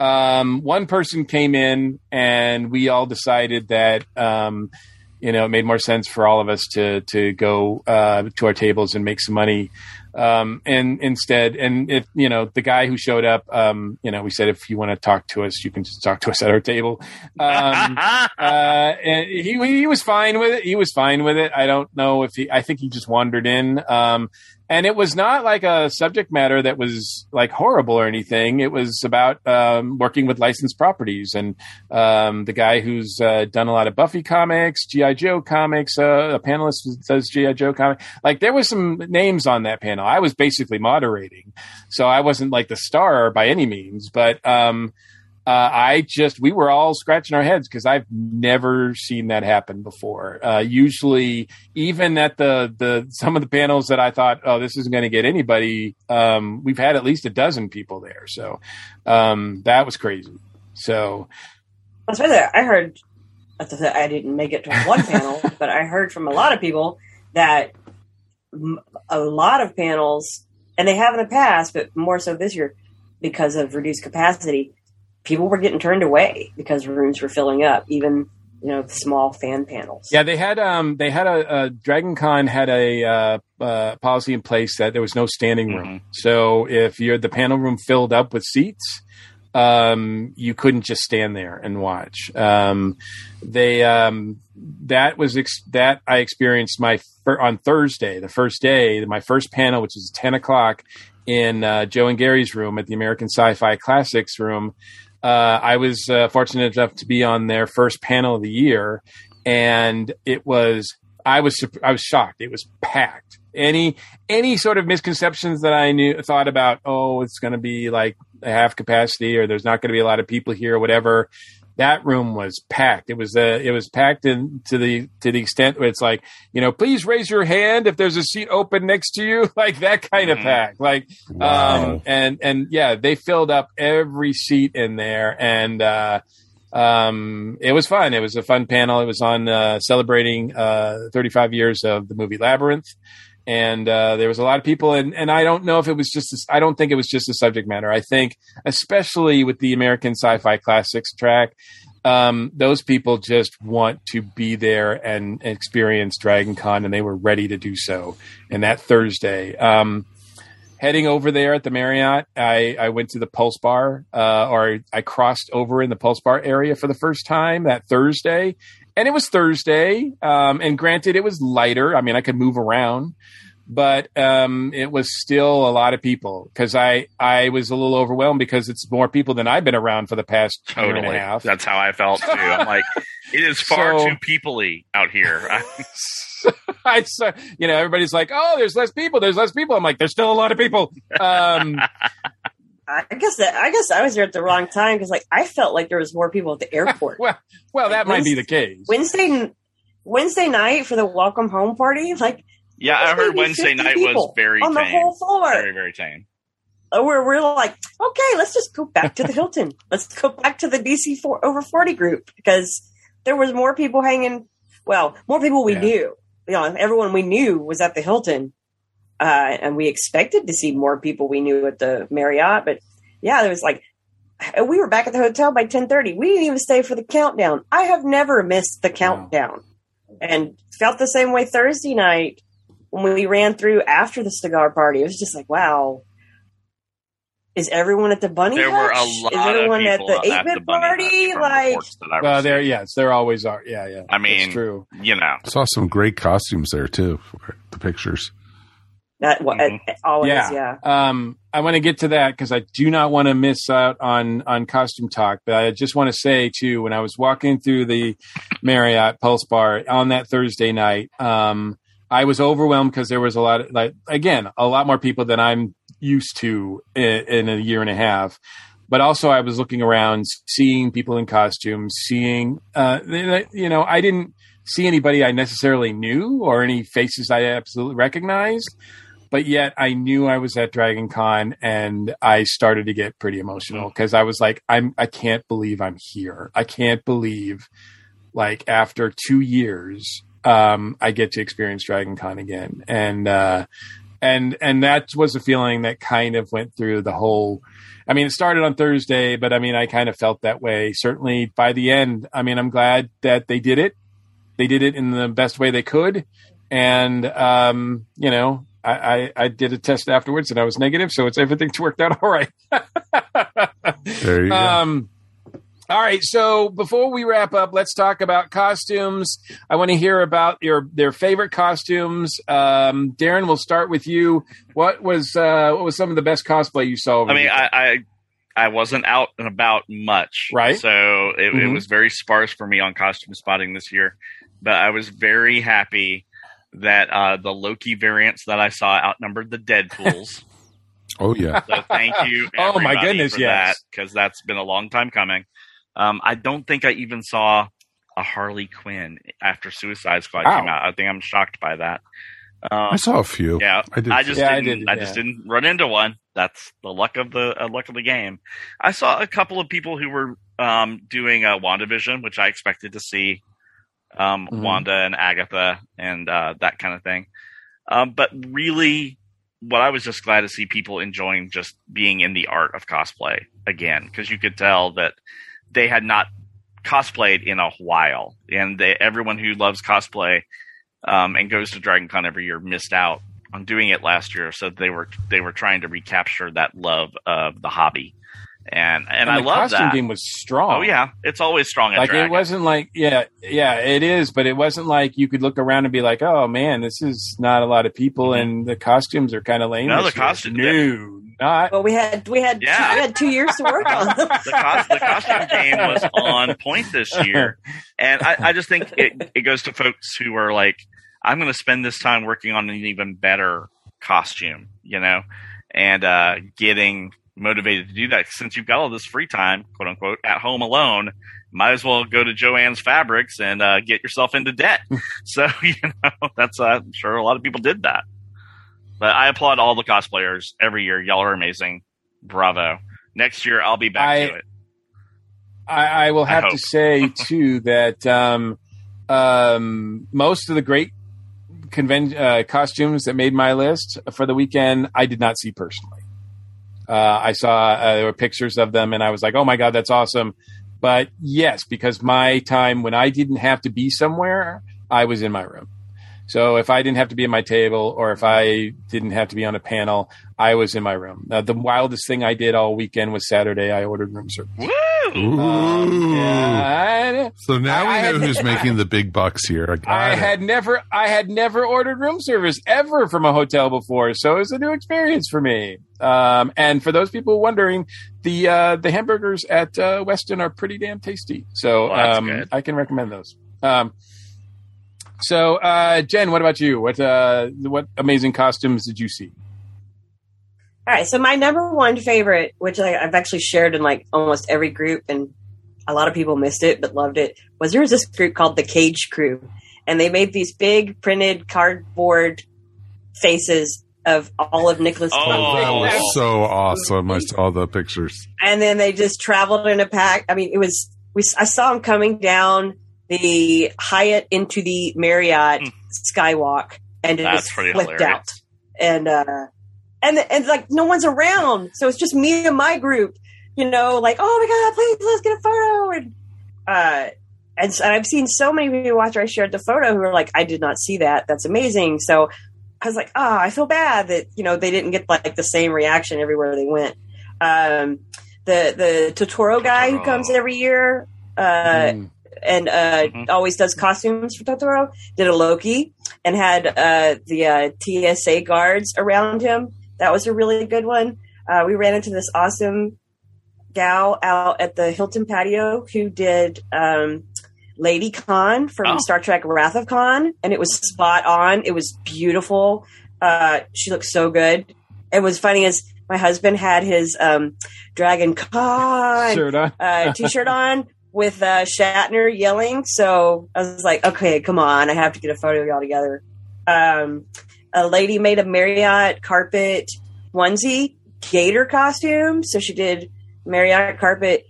Um, one person came in and we all decided that um, – you know, it made more sense for all of us to to go uh, to our tables and make some money. Um, and instead, and if, you know, the guy who showed up, um, you know, we said, if you want to talk to us, you can just talk to us at our table. Um, uh, and he, he was fine with it. He was fine with it. I don't know if he, I think he just wandered in. Um, and it was not like a subject matter that was like horrible or anything. It was about, um, working with licensed properties and, um, the guy who's, uh, done a lot of Buffy comics, G I Joe comics, uh, a panelist does G I Joe comics. Like there was some names on that panel. I was basically moderating, so I wasn't like the star by any means, but um, uh, I just, we were all scratching our heads because I've never seen that happen before. Uh, usually, even at the, the some of the panels that I thought, oh, this isn't going to get anybody, um, we've had at least a dozen people there. So um, that was crazy. So I heard, I didn't make it to one panel, but I heard from a lot of people that a lot of panels, and they have in the past, but more so this year because of reduced capacity, people were getting turned away because rooms were filling up, even, you know, small fan panels. Yeah, they had um they had a, a Dragon Con had a uh, uh, policy in place that there was no standing room. Mm-hmm. So if you're the panel room filled up with seats, Um, you couldn't just stand there and watch. Um, they, um, that was, ex- that I experienced my, fir- on Thursday, the first day, my first panel, which is ten o'clock in, uh, Joe and Gary's room at the American Sci-Fi Classics room. Uh, I was uh, fortunate enough to be on their first panel of the year. And it was, I was, I was shocked. It was packed. Any, any sort of misconceptions that I knew, thought about, oh, it's going to be like half capacity or there's not going to be a lot of people here or whatever. That room was packed. It was, uh, it was packed in to the, to the extent where it's like, you know, please raise your hand if there's a seat open next to you, like that kind of pack, like, wow. um, and, and yeah, they filled up every seat in there and, uh, Um, it was fun. It was a fun panel. It was on uh, celebrating uh, thirty-five years of the movie Labyrinth. And uh, there was a lot of people. And, and I don't know if it was just this, I don't think it was just the subject matter. I think, especially with the American Sci-Fi Classics track, um, those people just want to be there and experience Dragon Con. And they were ready to do so. And that Thursday. Um, Heading over there at the Marriott, I, I went to the Pulse Bar, uh, or I crossed over in the Pulse Bar area for the first time that Thursday. And it was Thursday. Um, and granted, it was lighter. I mean, I could move around, but um, it was still a lot of people because I, I was a little overwhelmed because it's more people than I've been around for the past totally. year and a half. That's how I felt, too. I'm like, it is far so, too people-y out here. I, so, you know, everybody's like, "Oh, there's less people. There's less people." I'm like, "There's still a lot of people." Um, I guess that I guess I was here at the wrong time because, like, I felt like there was more people at the airport. well, well, that like, might Wednesday, be the case. Wednesday, Wednesday night for the welcome home party, like Yeah, I heard Wednesday night was very on tame. The whole floor. Very, very tame. Where we're like, okay, let's just go back to the Hilton. Let's go back to the D C four, over forty group because there was more people hanging. Well, more people we yeah. knew. You know, everyone we knew was at the Hilton, uh, and we expected to see more people we knew at the Marriott. But yeah, there was like, we were back at the hotel by ten thirty. We didn't even stay for the countdown. I have never missed the countdown, wow. and felt the same way Thursday night when we ran through after the cigar party. It was just like, wow. Is everyone at the bunny there hutch? Were a lot is everyone of people at the eight bit party? Like, uh, there, yes, there always are. Yeah, yeah. I mean, it's true. You know, I saw some great costumes there too. The pictures. That well, mm-hmm. always, yeah. yeah. Um, I want to get to that because I do not want to miss out on on costume talk. But I just want to say too, when I was walking through the Marriott Pulse Bar on that Thursday night, um, I was overwhelmed because there was a lot of like again a lot more people than I'm. used to in a year and a half, but also I was looking around, seeing people in costumes, seeing, uh, you know, I didn't see anybody I necessarily knew or any faces I absolutely recognized, but yet I knew I was at Dragon Con and I started to get pretty emotional because I was like, I'm, I can't believe I'm here. I can't believe like after two years, um, I get to experience Dragon Con again. And, uh, And and that was a feeling that kind of went through the whole. I mean, it started on Thursday, but I mean, I kind of felt that way. Certainly by the end, I mean, I'm glad that they did it. They did it in the best way they could. And, um, you know, I, I, I did a test afterwards and I was negative. So it's everything's worked out all right. There you go. Um, All right, so before we wrap up, let's talk about costumes. I want to hear about your their favorite costumes. Um, Darren, we'll start with you. What was uh, what was some of the best cosplay you saw? Over I mean, I, I I wasn't out and about much, right? So it, mm-hmm. it was very sparse for me on costume spotting this year. But I was very happy that uh, the Loki variants that I saw outnumbered the Deadpools. Oh yeah! So thank you. Oh my goodness! For yes, because that, that's been a long time coming. Um, I don't think I even saw a Harley Quinn after Suicide Squad wow. came out. I think I'm shocked by that. Um, I saw a few. Yeah, I, did I just yeah, didn't. I, did, I yeah. just didn't run into one. That's the luck of the uh, luck of the game. I saw a couple of people who were um, doing uh, WandaVision, which I expected to see um, mm-hmm. Wanda and Agatha and uh, that kind of thing. Um, but really, what I was just glad to see people enjoying just being in the art of cosplay again, because you could tell that. They had not cosplayed in a while, and they, everyone who loves cosplay um, and goes to Dragon Con every year missed out on doing it last year. So they were they were trying to recapture that love of the hobby, and and, and I love that. The costume game was strong. Oh yeah, it's always strong. At like Dragon. It wasn't like yeah yeah it is, but it wasn't like you could look around and be like, oh man, this is not a lot of people, mm-hmm. and the costumes are kind of lame. No, the costumes new. Not. Well, we had we had yeah. two, we had two years to work on them. The, cost, the costume game was on point this year, and I, I just think it, it goes to folks who are like, I'm going to spend this time working on an even better costume, you know, and uh, getting motivated to do that since you've got all this free time, quote unquote, at home alone. Might as well go to Joann's Fabrics and uh, get yourself into debt. So you know, that's uh, I'm sure a lot of people did that. But I applaud all the cosplayers every year. Y'all are amazing. Bravo. Next year, I'll be back I, to it. I, I will have I to say, too, that um, um, most of the great conven- uh, costumes that made my list for the weekend, I did not see personally. Uh, I saw uh, there were pictures of them, and I was like, oh, my God, that's awesome. But, yes, because my time when I didn't have to be somewhere, I was in my room. So if I didn't have to be at my table or if I didn't have to be on a panel, I was in my room. Uh, the wildest thing I did all weekend was Saturday. I ordered room service. Woo! Um, yeah, I, so now I, we know who's making the big bucks here. I, I had never, I had never ordered room service ever from a hotel before, so it was a new experience for me. Um, and for those people wondering, the uh, the hamburgers at uh, Westin are pretty damn tasty, so well, um, I can recommend those. Um, So, uh, Jen, what about you? What uh, what amazing costumes did you see? All right. So my number one favorite, which I, I've actually shared in like almost every group, and a lot of people missed it but loved it, was there was this group called the Cage Crew. And they made these big printed cardboard faces of all of Nicholas Cage. Oh, that was so awesome. I saw the pictures. And then they just traveled in a pack. I mean, it was, we, I saw him coming down the Hyatt into the Marriott mm. Skywalk, and it That's just flipped out. And, uh, and, and like, no one's around. So it's just me and my group, you know, like, oh my God, please, let's get a photo. And, uh, and, and I've seen so many people after I shared the photo who were like, I did not see that. That's amazing. So I was like, oh, I feel bad that, you know, they didn't get like the same reaction everywhere they went. Um, the, the Totoro guy Totoro. who comes every year, uh, mm. and, uh, mm-hmm. always does costumes for Totoro, did a Loki and had, uh, the, uh, T S A guards around him. That was a really good one. Uh, we ran into this awesome gal out at the Hilton patio who did, um, Lady Khan from oh. Star Trek Wrath of Khan, and it was spot on. It was beautiful. Uh, she looked so good. And what's funny is my husband had his um, Dragon Khan shirt on. uh, t-shirt on with uh, Shatner yelling. So I was like, okay, come on. I have to get a photo of y'all together. Um, a lady made a Marriott carpet onesie gator costume. So she did Marriott carpet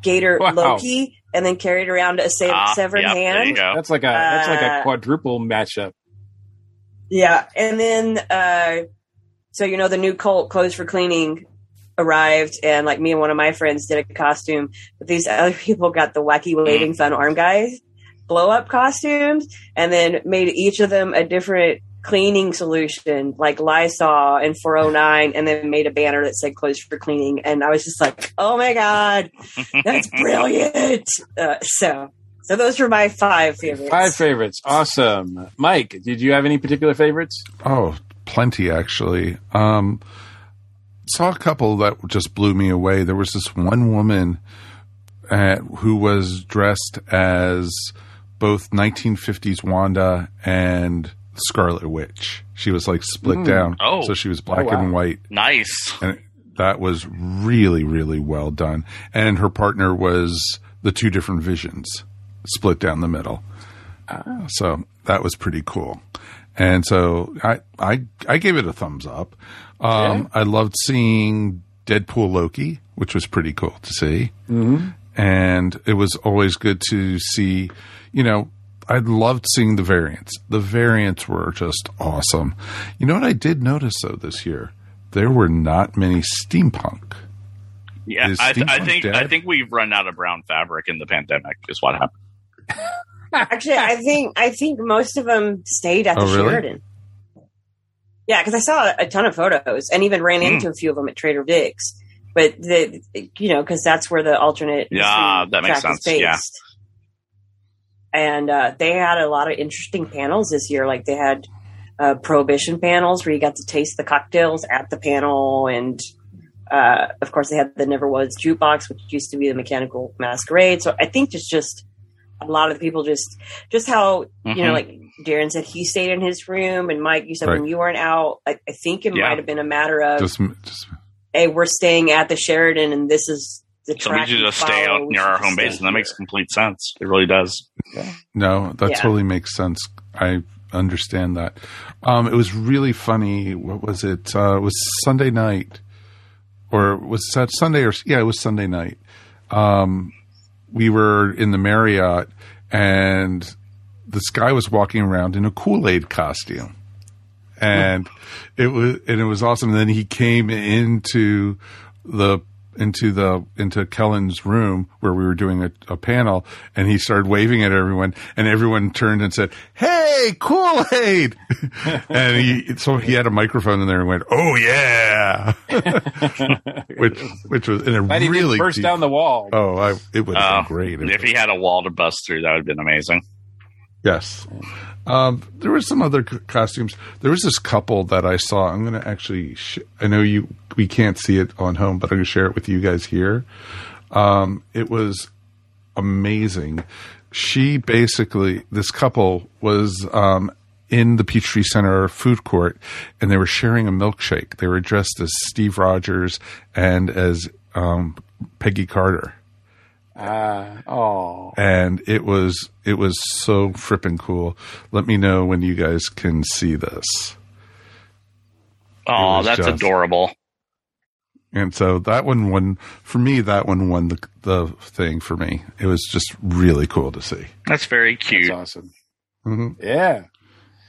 gator wow. Loki. And then carried around a sa- ah, severed yeah, hand. That's like a that's like a quadruple uh, matchup. Yeah, and then uh, so you know the new Colt Clothes for Cleaning arrived, and like me and one of my friends did a costume, but these other people got the wacky waving mm. fun arm guys blow up costumes, and then made each of them a different cleaning solution, like Lysol and four oh nine, and then made a banner that said Clothes for Cleaning. And I was just like, oh my God, that's brilliant. Uh, so, so those were my five favorites. Five favorites. Awesome. Mike, did you have any particular favorites? Oh, plenty actually. Um, saw a couple that just blew me away. There was this one woman at, who was dressed as both nineteen fifties Wanda and Scarlet Witch. She was like split mm. down. Oh. So she was black oh, wow. and white. Nice. And that was really, really well done. And her partner was the two different visions split down the middle. Ah. So that was pretty cool. And so I, I, I gave it a thumbs up. Um, yeah. I loved seeing Deadpool Loki, which was pretty cool to see. Mm-hmm. And it was always good to see, you know, I loved seeing the variants. The variants were just awesome. You know what I did notice, though, this year? There were not many steampunk. Yeah, I, steampunk I think dead? I think we've run out of brown fabric in the pandemic is what happened. Actually, I think I think most of them stayed at the oh, really? Sheridan. Yeah, because I saw a ton of photos and even ran mm. into a few of them at Trader Vic's. But, the, you know, because that's where the alternate yeah, that makes sense. Is yeah. And uh, they had a lot of interesting panels this year. Like they had uh, prohibition panels where you got to taste the cocktails at the panel. And, uh, of course, they had the Never Was Jukebox, which used to be the Mechanical Masquerade. So I think it's just a lot of the people just just how, mm-hmm. you know, like Darren said, he stayed in his room. And, Mike, you said right. when you weren't out, I, I think it yeah. might have been a matter of, just, just, hey, we're staying at the Sheridan and this is, So we should just stay out near our home base, and that makes complete sense. It really does. Yeah. No, that yeah. totally makes sense. I understand that. Um, it was really funny. What was it? Uh, it was Sunday night, or was that Sunday? Or yeah, it was Sunday night. Um, we were in the Marriott, and this guy was walking around in a Kool-Aid costume, and it was and it was awesome. And then he came into the. into the into Kellen's room where we were doing a, a panel, and he started waving at everyone, and everyone turned and said, "Hey, Kool-Aid!" and he so he had a microphone in there and went, "Oh yeah," which which was in a but really burst deep, down the wall. Oh, I, it would have uh, been great if, if he had a wall to bust through. That would have been amazing. Yes, um, there were some other c- costumes. There was this couple that I saw. I'm going to actually. Sh- I know you. We can't see it on home, but I'm going to share it with you guys here. Um, it was amazing. She basically, this couple was um, in the Peachtree Center food court, and they were sharing a milkshake. They were dressed as Steve Rogers and as um, Peggy Carter. Uh, oh, and it was it was so frippin' cool. Let me know when you guys can see this. Oh, that's just adorable. And so that one won for me. That one won the the thing for me. It was just really cool to see. That's very cute. That's awesome. Mm-hmm. Yeah.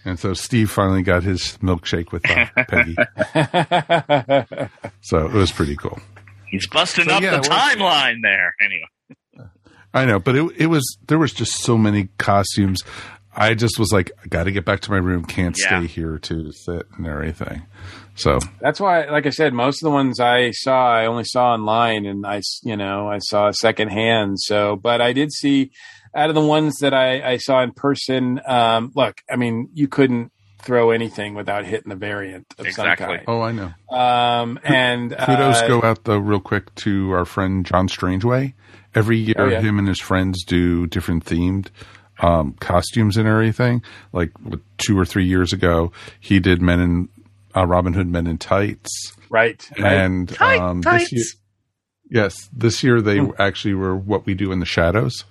And so Steve finally got his milkshake with uh, Peggy. So it was pretty cool. He's busting so, up yeah, the timeline there. Anyway, I know, but it it was there was just so many costumes. I just was like, I got to get back to my room. Can't yeah. stay here to sit and everything. So that's why, like I said, most of the ones I saw, I only saw online, and I, you know, I saw secondhand. So, but I did see out of the ones that I, I saw in person. Um, look, I mean, you couldn't throw anything without hitting the variant of exactly. some kind. Oh, I know. Um, and kudos uh, go out though real quick to our friend John Strangeway. Every year, oh, yeah. him and his friends do different themed um, costumes and everything. Like two or three years ago, he did Men in Uh, Robin Hood Men in Tights. Right. And Tight, um, this year, yes, this year they mm. actually were What We Do in the Shadows.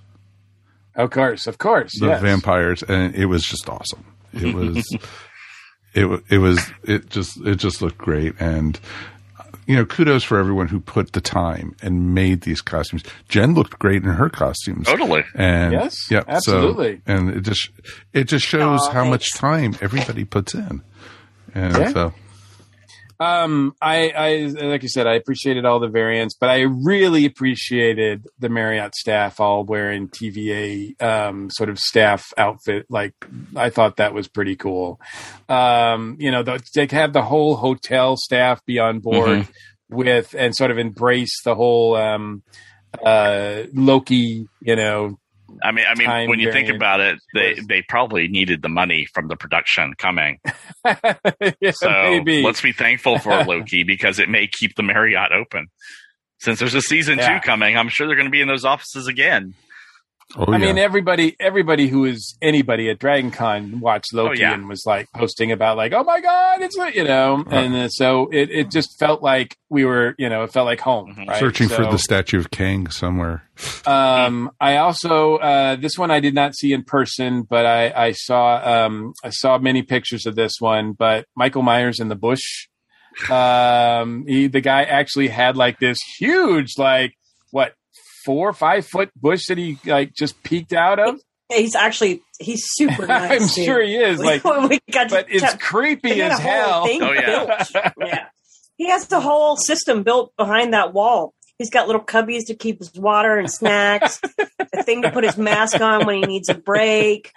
Of course, of course. The yes. vampires. And it was just awesome. It was, it, it was, it just, it just looked great. And, you know, kudos for everyone who put the time and made these costumes. Jen looked great in her costumes. Totally. And yes, yep, absolutely. So, and it just, it just shows Aww, how thanks. much time everybody puts in. And yeah. so, um, I, I, like you said, I appreciated all the variants, but I really appreciated the Marriott staff all wearing T V A, um, sort of staff outfit. Like, I thought that was pretty cool. Um, you know, the, they have the whole hotel staff be on board mm-hmm. with, and sort of embrace the whole, um, uh, Loki, you know, I mean, I mean, Time when you variant. think about it, they, they probably needed the money from the production coming. yeah, so maybe. Let's be thankful for Loki because it may keep the Marriott open. Since there's a season yeah. two coming, I'm sure they're going to be in those offices again. Oh, I yeah. mean, everybody, everybody who is anybody at Dragon Con watched Loki oh, yeah. and was like posting about like, oh my God, it's like, you know, right. and uh, so it, it just felt like we were, you know, it felt like home. Mm-hmm. Right? Searching so, for the Statue of Kang somewhere. Um, I also, uh, this one I did not see in person, but I, I saw, um, I saw many pictures of this one, but Michael Myers in the bush. Um, he, the guy actually had like this huge, like what, four or five foot bush that he like just peeked out of. He's actually he's super nice. I'm too. sure he is. Like, we got but to, it's creepy as hell. Oh yeah. yeah, he has the whole system built behind that wall. He's got little cubbies to keep his water and snacks. A thing to put his mask on when he needs a break.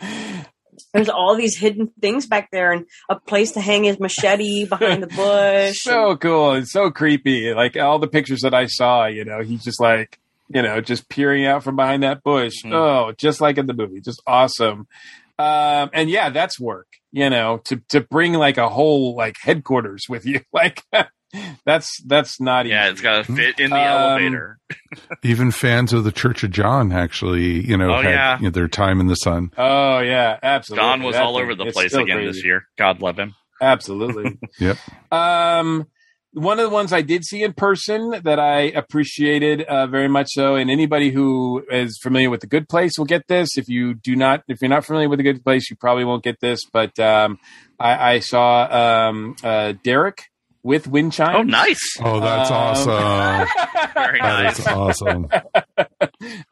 There's all these hidden things back there, and a place to hang his machete behind the bush. So and, cool and so creepy. Like all the pictures that I saw, you know, he's just like. You know, just peering out from behind that bush. Mm. Oh, just like in the movie. Just awesome. Um, and yeah, that's work, you know, to, to bring like a whole like headquarters with you. Like that's, that's not yeah, easy. Yeah, it's got to fit in the um, elevator. Even fans of the Church of John actually, you know, oh, had yeah. you know, their time in the sun. Oh yeah, absolutely. John was that all thing. over the it's place again crazy. this year. God love him. Absolutely. yep. Um, One of the ones I did see in person that I appreciated uh, very much so, and anybody who is familiar with The Good Place will get this. If you do not, if you're not familiar with The Good Place, you probably won't get this. But um, I, I saw um, uh, Derek with wind chimes. Oh, nice! Oh, that's um, awesome. very nice. That's awesome.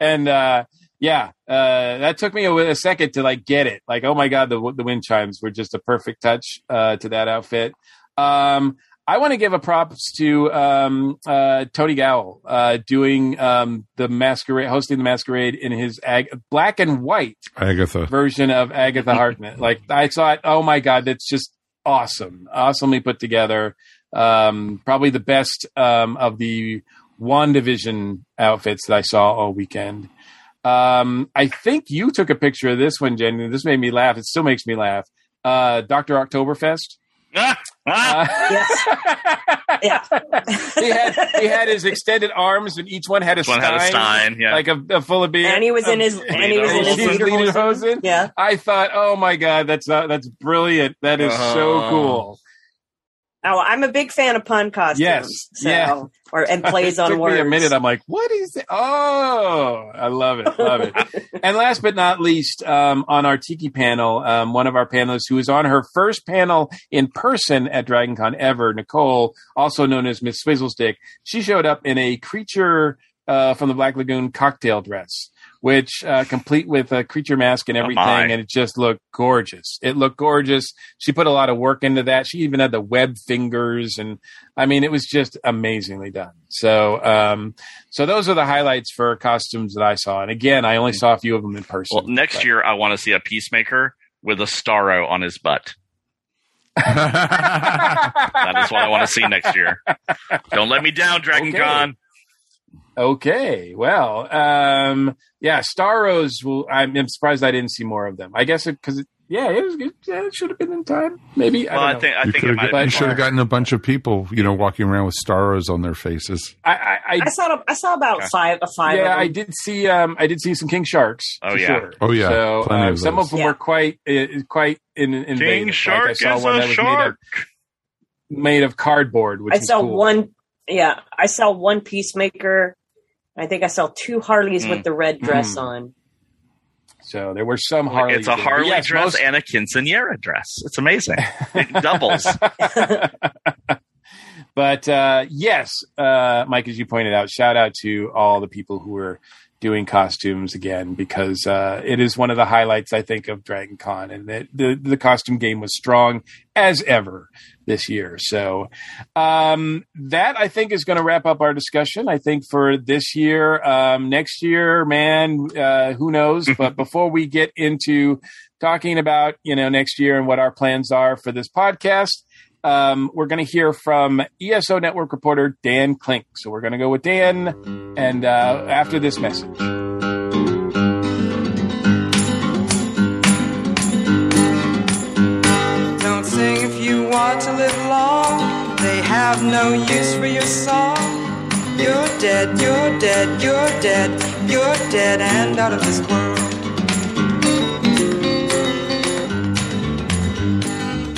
and uh, yeah, uh, that took me a, a second to like get it. Like, oh my God, the the wind chimes were just a perfect touch uh, to that outfit. Um, I want to give a props to um, uh, Tony Gowell uh, doing um, the masquerade, hosting the masquerade in his Ag- black and white Agatha. version of Agatha Harkness. like I thought, oh my God, that's just awesome, awesomely put together. Um, probably the best um, of the WandaVision outfits that I saw all weekend. Um, I think you took a picture of this one, Jen. This made me laugh. It still makes me laugh. Uh, Doctor Oktoberfest. Ah, ah. Uh, yes. yeah. he had he had his extended arms, and each one had a each stein, one had a stein yeah. like a, a full of beer. And he was in his um, and he was in his lederhosen. Yeah, I thought, oh my God, that's not, that's brilliant. That is uh-huh. so cool. Oh, I'm a big fan of pun costumes. Yes, so, yeah. Or and plays on words. It took me a minute. I'm like, what is it? Oh, I love it, love it. And last but not least, um, on our Tiki panel, um, one of our panelists who was on her first panel in person at Dragon Con ever, Nicole, also known as Miss Swizzlestick, she showed up in a creature uh, from the Black Lagoon cocktail dress, which uh, complete with a creature mask and everything, oh and it just looked gorgeous. It looked gorgeous. She put a lot of work into that. She even had the web fingers, and I mean, it was just amazingly done. So, um, so those are the highlights for costumes that I saw. And again, I only saw a few of them in person. Well, next but. year I want to see a Peacemaker with a Starro on his butt. That is what I want to see next year. Don't let me down, Dragon okay. Con. Okay, well, um, yeah, Starros, will, I'm, I'm surprised I didn't see more of them. I guess because, yeah, it, was, it, yeah, it should have been in time, maybe. Well, I, don't I think, know. I think it might have You should have gotten a bunch of people, you know, walking around with Starros on their faces. I I, I, I, saw, I saw about okay. five, uh, five yeah, of them. Yeah, I did see um, I did see some King Sharks. Oh, yeah. Sure. Oh, yeah. So uh, of some of them yeah. were quite, uh, quite in, in King Shark like, I saw is one a that was shark! Made of, made of cardboard, which I was saw cool. one, yeah, I saw one Peacemaker. I think I saw two Harleys mm. with the red dress mm. on. So there were some Harleys. It's a Harley yes, dress most... and a quinceanera dress. It's amazing. It doubles. But uh, yes, uh, Mike, as you pointed out, shout out to all the people who were doing costumes again, because uh, it is one of the highlights, I think, of Dragon Con. And the, the, the costume game was strong as ever this year. So um, that, I think, is going to wrap up our discussion, I think, for this year. Um, next year, man, uh, who knows? But before we get into talking about, you know, next year and what our plans are for this podcast, Um, we're going to hear from E S O Network reporter Dan Klink. So we're going to go with Dan and uh, after this message. Don't sing if you want to live long. They have no use for your song. You're dead, you're dead, you're dead, you're dead and out of this world.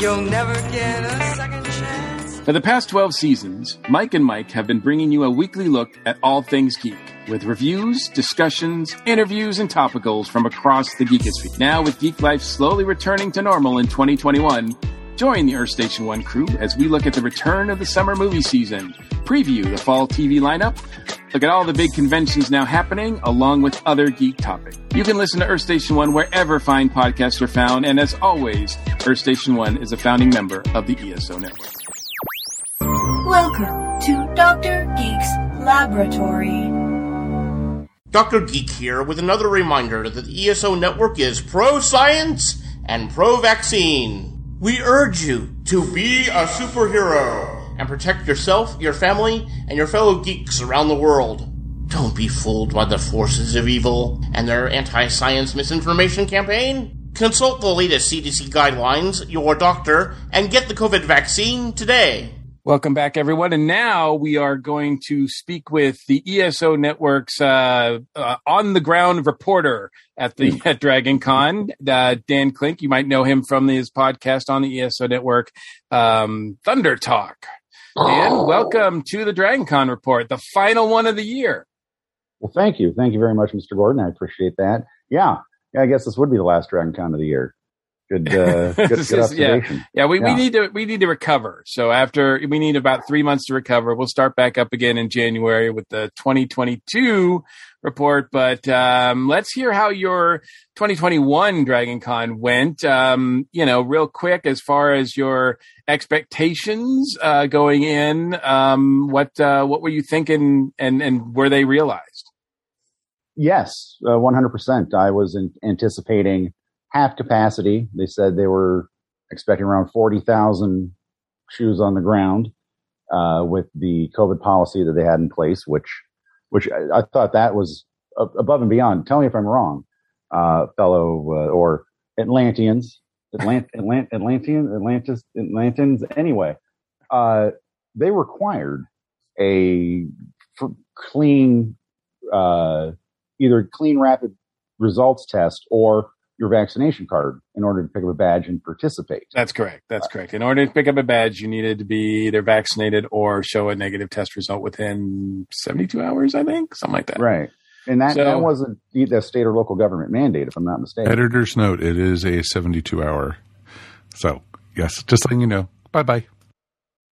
You'll never get a second chance. For the past twelve seasons, Mike and Mike have been bringing you a weekly look at all things geek, with reviews, discussions, interviews, and topicals from across the geekosphere. Now, with geek life slowly returning to normal in twenty twenty-one, join the Earth Station One crew as we look at the return of the summer movie season, preview the fall T V lineup, look at all the big conventions now happening, along with other geek topics. You can listen to Earth Station One wherever fine podcasts are found, and as always, Earth Station One is a founding member of the E S O Network. Welcome to Doctor Geek's Laboratory. Doctor Geek here with another reminder that the E S O Network is pro-science and pro-vaccine. We urge you to be a superhero and protect yourself, your family, and your fellow geeks around the world. Don't be fooled by the forces of evil and their anti-science misinformation campaign. Consult the latest C D C guidelines, your doctor, and get the COVID vaccine today. Welcome back, everyone. And now we are going to speak with the E S O Network's uh, uh, on-the-ground reporter at the at Dragon Con, uh, Dan Klink. You might know him from his podcast on the E S O Network, um, Thunder Talk. Dan, oh. welcome to the Dragon Con Report, the final one of the year. Well, thank you. Thank you very much, Mister Gordon. I appreciate that. Yeah, yeah I guess this would be the last Dragon Con of the year. Good, uh, good, good is, observation. Yeah, yeah, we, yeah. we need to we need to recover. So after we need about three months to recover, we'll start back up again in January with the twenty twenty-two report. But um, let's hear how your twenty twenty-one Dragon Con went. Um, you know, real quick as far as your expectations uh, going in. Um, what uh, what were you thinking, and and were they realized? Yes, uh, one hundred percent. I was in, anticipating. Half capacity. They said they were expecting around forty thousand shoes on the ground uh, with the COVID policy that they had in place, which which I, I thought that was above and beyond. Tell me if I'm wrong, uh, fellow uh, or Atlanteans, Atlant- Atlant- Atlantean, Atlantis, Atlantans. Anyway, uh, they required a f- clean, uh, either clean rapid results test or your vaccination card in order to pick up a badge and participate. That's correct. That's uh, correct. In order to pick up a badge, you needed to be either vaccinated or show a negative test result within seventy-two hours, I think, something like that. Right. And that, so, that wasn't the state or local government mandate, if I'm not mistaken. Editor's note, it is a seventy-two hour. So, yes, just letting you know. Bye-bye.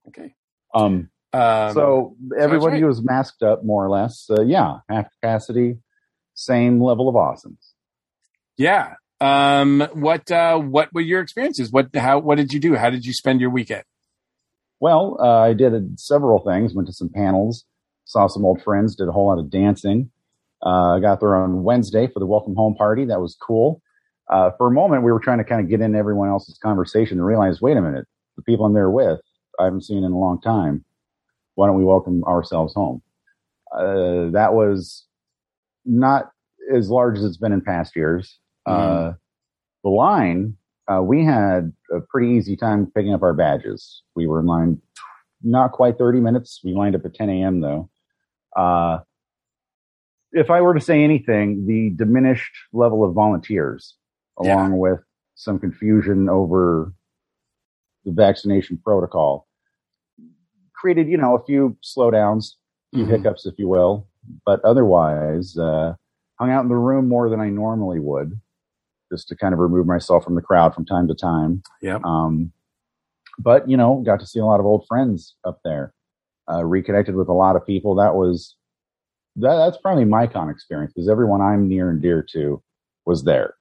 Okay. Um, um, so, everybody was masked up, more or less. Uh, yeah, half capacity, same level of awesomes. Yeah. Um, what uh, What were your experiences? What how What did you do? How did you spend your weekend? Well, uh, I did a, several things. Went to some panels, saw some old friends, did a whole lot of dancing. I uh, got there on Wednesday for the welcome home party. That was cool. Uh, for a moment, we were trying to kind of get in everyone else's conversation and realize, wait a minute, the people I'm there with, I haven't seen in a long time. Why don't we welcome ourselves home? Uh, that was not as large as it's been in past years. Mm-hmm. Uh, the line, uh, we had a pretty easy time picking up our badges. We were in line not quite thirty minutes. We lined up at ten a.m. though. Uh, If I were to say anything, the diminished level of volunteers, along yeah. with some confusion over the vaccination protocol, created, you know, a few slowdowns, a few mm-hmm. hiccups, if you will. But otherwise, uh, hung out in the room more than I normally would, just to kind of remove myself from the crowd from time to time. Yeah. Um, but, you know, got to see a lot of old friends up there, uh, reconnected with a lot of people. That was... That, that's probably my con experience, because everyone I'm near and dear to was there.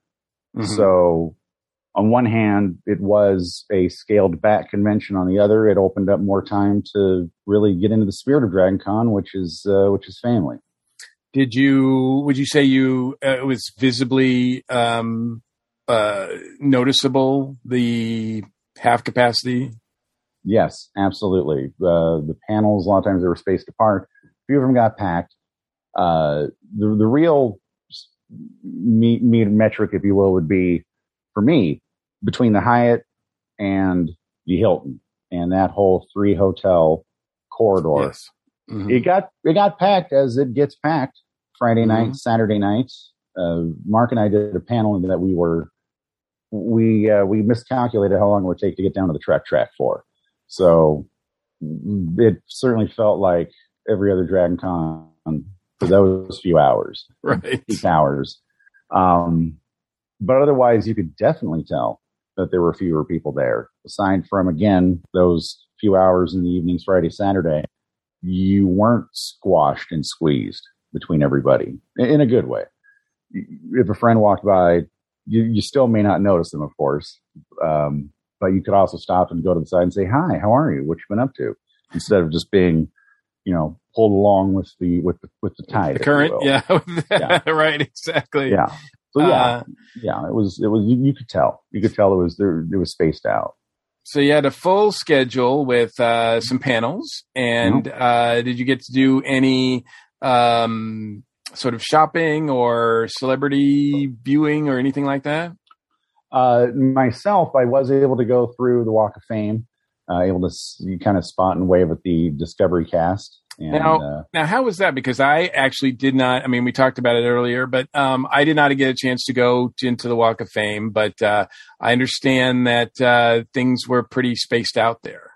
Mm-hmm. So on one hand, it was a scaled back convention. On the other, it opened up more time to really get into the spirit of Dragon Con, which is, uh, which is family. Did you, would you say you, uh, it was visibly, um, uh, noticeable, the half capacity? Yes, absolutely. Uh, the panels, a lot of times they were spaced apart. A few of them got packed. Uh, the, the real meat, meat metric, if you will, would be, for me, between the Hyatt and the Hilton and that whole three hotel corridor. Yes. Mm-hmm. It got, it got packed as it gets packed Friday mm-hmm. night, Saturday night. Uh, Mark and I did a panel that we were, we, uh, we miscalculated how long it would take to get down to the Trek track for. So it certainly felt like every other Dragon Con for those few hours, right? Six hours. Um, but otherwise, you could definitely tell that there were fewer people there. Aside from, again, those few hours in the evenings, Friday, Saturday, you weren't squashed and squeezed between everybody in a good way. If a friend walked by, you, you still may not notice them, of course. Um, but you could also stop and go to the side and say, hi, how are you? What you been up to? Instead of just being, you know, pulled along with the with the, with the tide, the current, yeah, yeah, right, exactly, yeah. So yeah, uh, yeah, it was it was you, you could tell, you could tell it was there, it was spaced out. So you had a full schedule with uh, some panels, and mm-hmm. uh, did you get to do any um, sort of shopping or celebrity viewing or anything like that? Uh, myself, I was able to go through the Walk of Fame. Uh, able to you kind of spot and wave at the Discovery cast. And, now, uh, now, how was that? Because I actually did not. I mean, we talked about it earlier, but um, I did not get a chance to go to, into the Walk of Fame. But uh, I understand that uh, things were pretty spaced out there.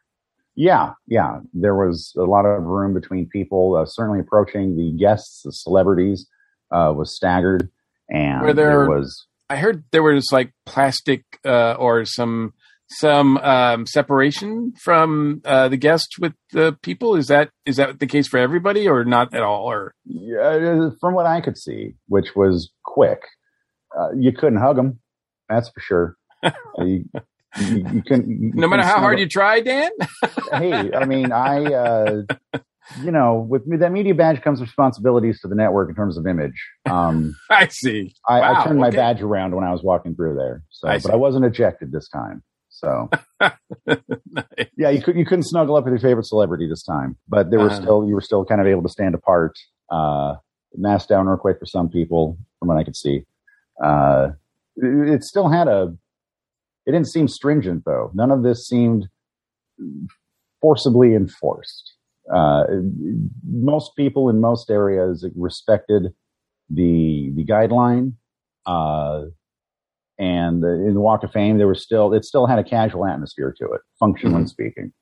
Yeah, yeah, there was a lot of room between people. Uh, certainly, approaching the guests, the celebrities, uh, was staggered, and were there, there was. I heard there was like plastic uh, or some. Some um, separation from uh, the guests with the people. Is that is that the case for everybody, or not at all? Or yeah, from what I could see, which was quick, uh, you couldn't hug them. That's for sure. uh, you, you, you couldn't. You no matter couldn't how hard them. You try, Dan. Hey, I mean, I uh, you know, with me, that media badge comes responsibilities to the network in terms of image. Um, I see. I, wow, I turned okay. my badge around when I was walking through there, so I but see. I wasn't ejected this time. So, nice. Yeah, you couldn't you couldn't snuggle up with your favorite celebrity this time, but there were uh-huh. still you were still kind of able to stand apart, uh, mask down real quick for some people, from what I could see. Uh, it, it still had a. It didn't seem stringent though. None of this seemed forcibly enforced. Uh, most people in most areas respected the the guideline. Uh, And in the Walk of Fame, there was still, it still had a casual atmosphere to it, functionally mm-hmm. speaking.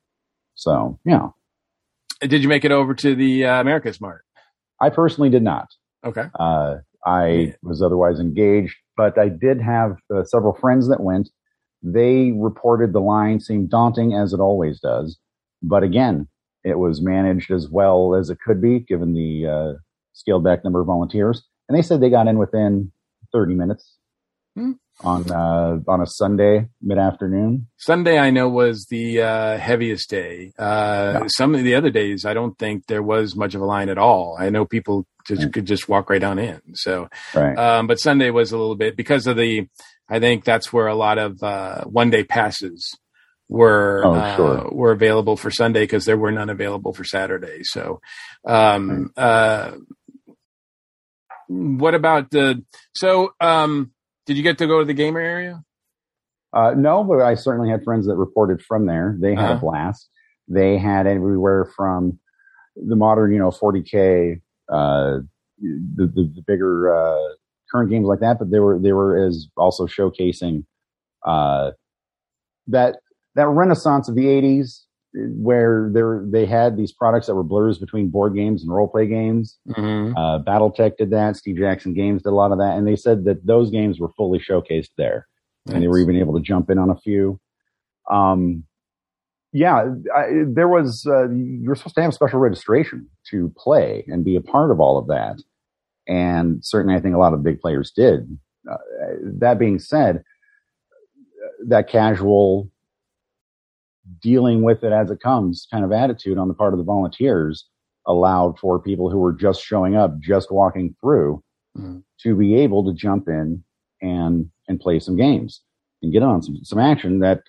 So, yeah. Did you make it over to the uh, America's Mart? I personally did not. Okay. Uh, I was otherwise engaged, but I did have uh, several friends that went. They reported the line seemed daunting, as it always does. But again, it was managed as well as it could be, given the uh, scaled back number of volunteers. And they said they got in within thirty minutes. Hmm. On uh, on a Sunday mid afternoon. Sunday I know was the uh, heaviest day. Uh, yeah. Some of the other days I don't think there was much of a line at all. I know people just, right. could just walk right on in. So, right. um, but Sunday was a little bit because of the. I think that's where a lot of uh, one day passes were oh, uh, sure. were available for Sunday because there were none available for Saturday. So. Um, right. uh, what about the so? Um, Did you get to go to the gamer area? Uh, no, but I certainly had friends that reported from there. They had uh-huh. a blast. They had everywhere from the modern, you know, forty K, uh, the, the, the bigger uh, current games like that. But they were they were as also showcasing uh, that that renaissance of the eighties, where there they had these products that were blurs between board games and role play games. Mm-hmm. Uh, BattleTech did that. Steve Jackson Games did a lot of that. And they said that those games were fully showcased there. Nice. And they were even able to jump in on a few. Um, yeah, I, there was, uh, you were supposed to have special registration to play and be a part of all of that. And certainly I think a lot of big players did. Uh, that being said, that casual dealing with it as it comes kind of attitude on the part of the volunteers allowed for people who were just showing up, just walking through mm-hmm. to be able to jump in and, and play some games and get on some, some action that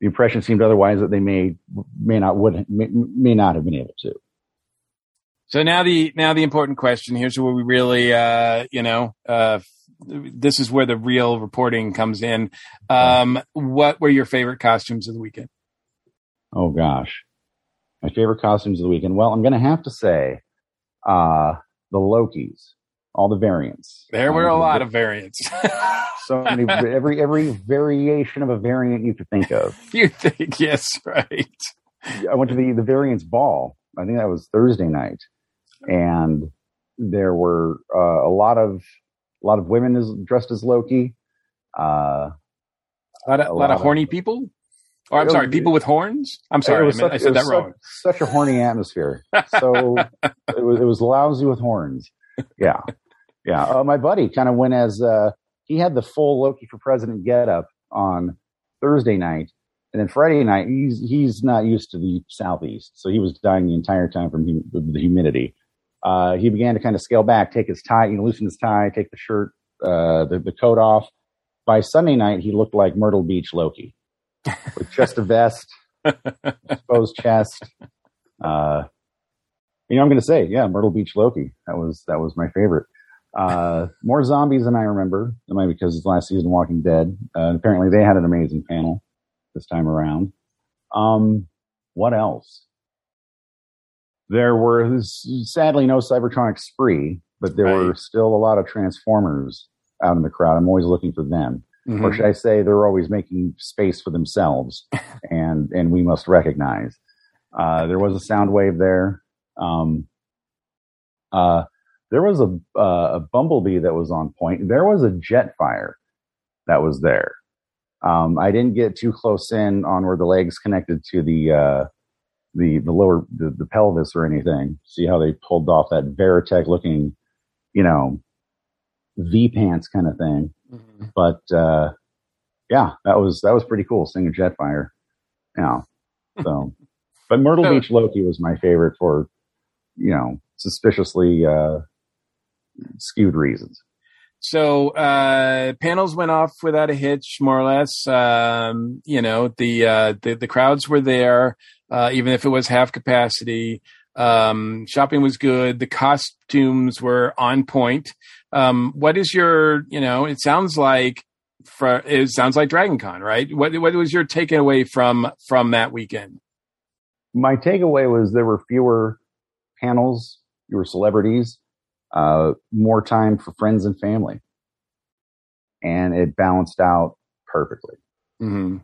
the impression seemed otherwise that they may, may not would, may, may not have been able to. So now the, now the important question, here's where we really, uh, you know, uh, this is where the real reporting comes in. Um, what were your favorite costumes of the weekend? Oh, gosh. My favorite costumes of the weekend. Well, I'm going to have to say uh, the Lokis, all the variants. There were um, a lot of variants. So many, every every variation of a variant you could think of. You think, yes, right. I went to the, the variants ball. I think that was Thursday night. And there were uh, a lot of a lot of women as, dressed as Loki. Uh, a lot of, a lot of horny of, people? Oh, I'm sorry. People with horns. I'm sorry. I, meant, such, I said that wrong. Such, such a horny atmosphere. So it was it was lousy with horns. Yeah, yeah. Uh, my buddy kind of went as uh, he had the full Loki for President getup on Thursday night, and then Friday night he's he's not used to the southeast, so he was dying the entire time from hum- the humidity. Uh, he began to kind of scale back, take his tie, you know, loosen his tie, take the shirt, uh, the the coat off. By Sunday night, he looked like Myrtle Beach Loki. With just a vest, exposed chest. Uh, you know, I'm going to say, yeah, Myrtle Beach Loki. That was that was my favorite. Uh, more zombies than I remember. It might be because it's last season Walking Dead. Uh, apparently, they had an amazing panel this time around. Um, what else? There were sadly no Cybertronics spree, but there right. were still a lot of Transformers out in the crowd. I'm always looking for them. Mm-hmm. Or should I say they're always making space for themselves, and, and we must recognize. Uh, there was a sound wave there. Um, uh, there was a, uh, a bumblebee that was on point. There was a jet fire that was there. Um, I didn't get too close in on where the legs connected to the uh, the the lower the, the pelvis or anything. See how they pulled off that Veritech looking, you know, V pants kind of thing. Mm-hmm. But uh, yeah, that was that was pretty cool seeing a jet fire. Yeah. So, but Myrtle so, Beach Loki was my favorite for, you know, suspiciously uh, skewed reasons. So uh, panels went off without a hitch, more or less. Um, you know, the, uh, the the crowds were there, uh, even if it was half capacity. Um, shopping was good. The costumes were on point. Um, what is your, you know, it sounds like, for, it sounds like Dragon Con, right? What, what was your takeaway from, from that weekend? My takeaway was there were fewer panels, fewer celebrities, uh, more time for friends and family. and it balanced out perfectly. Mm-hmm.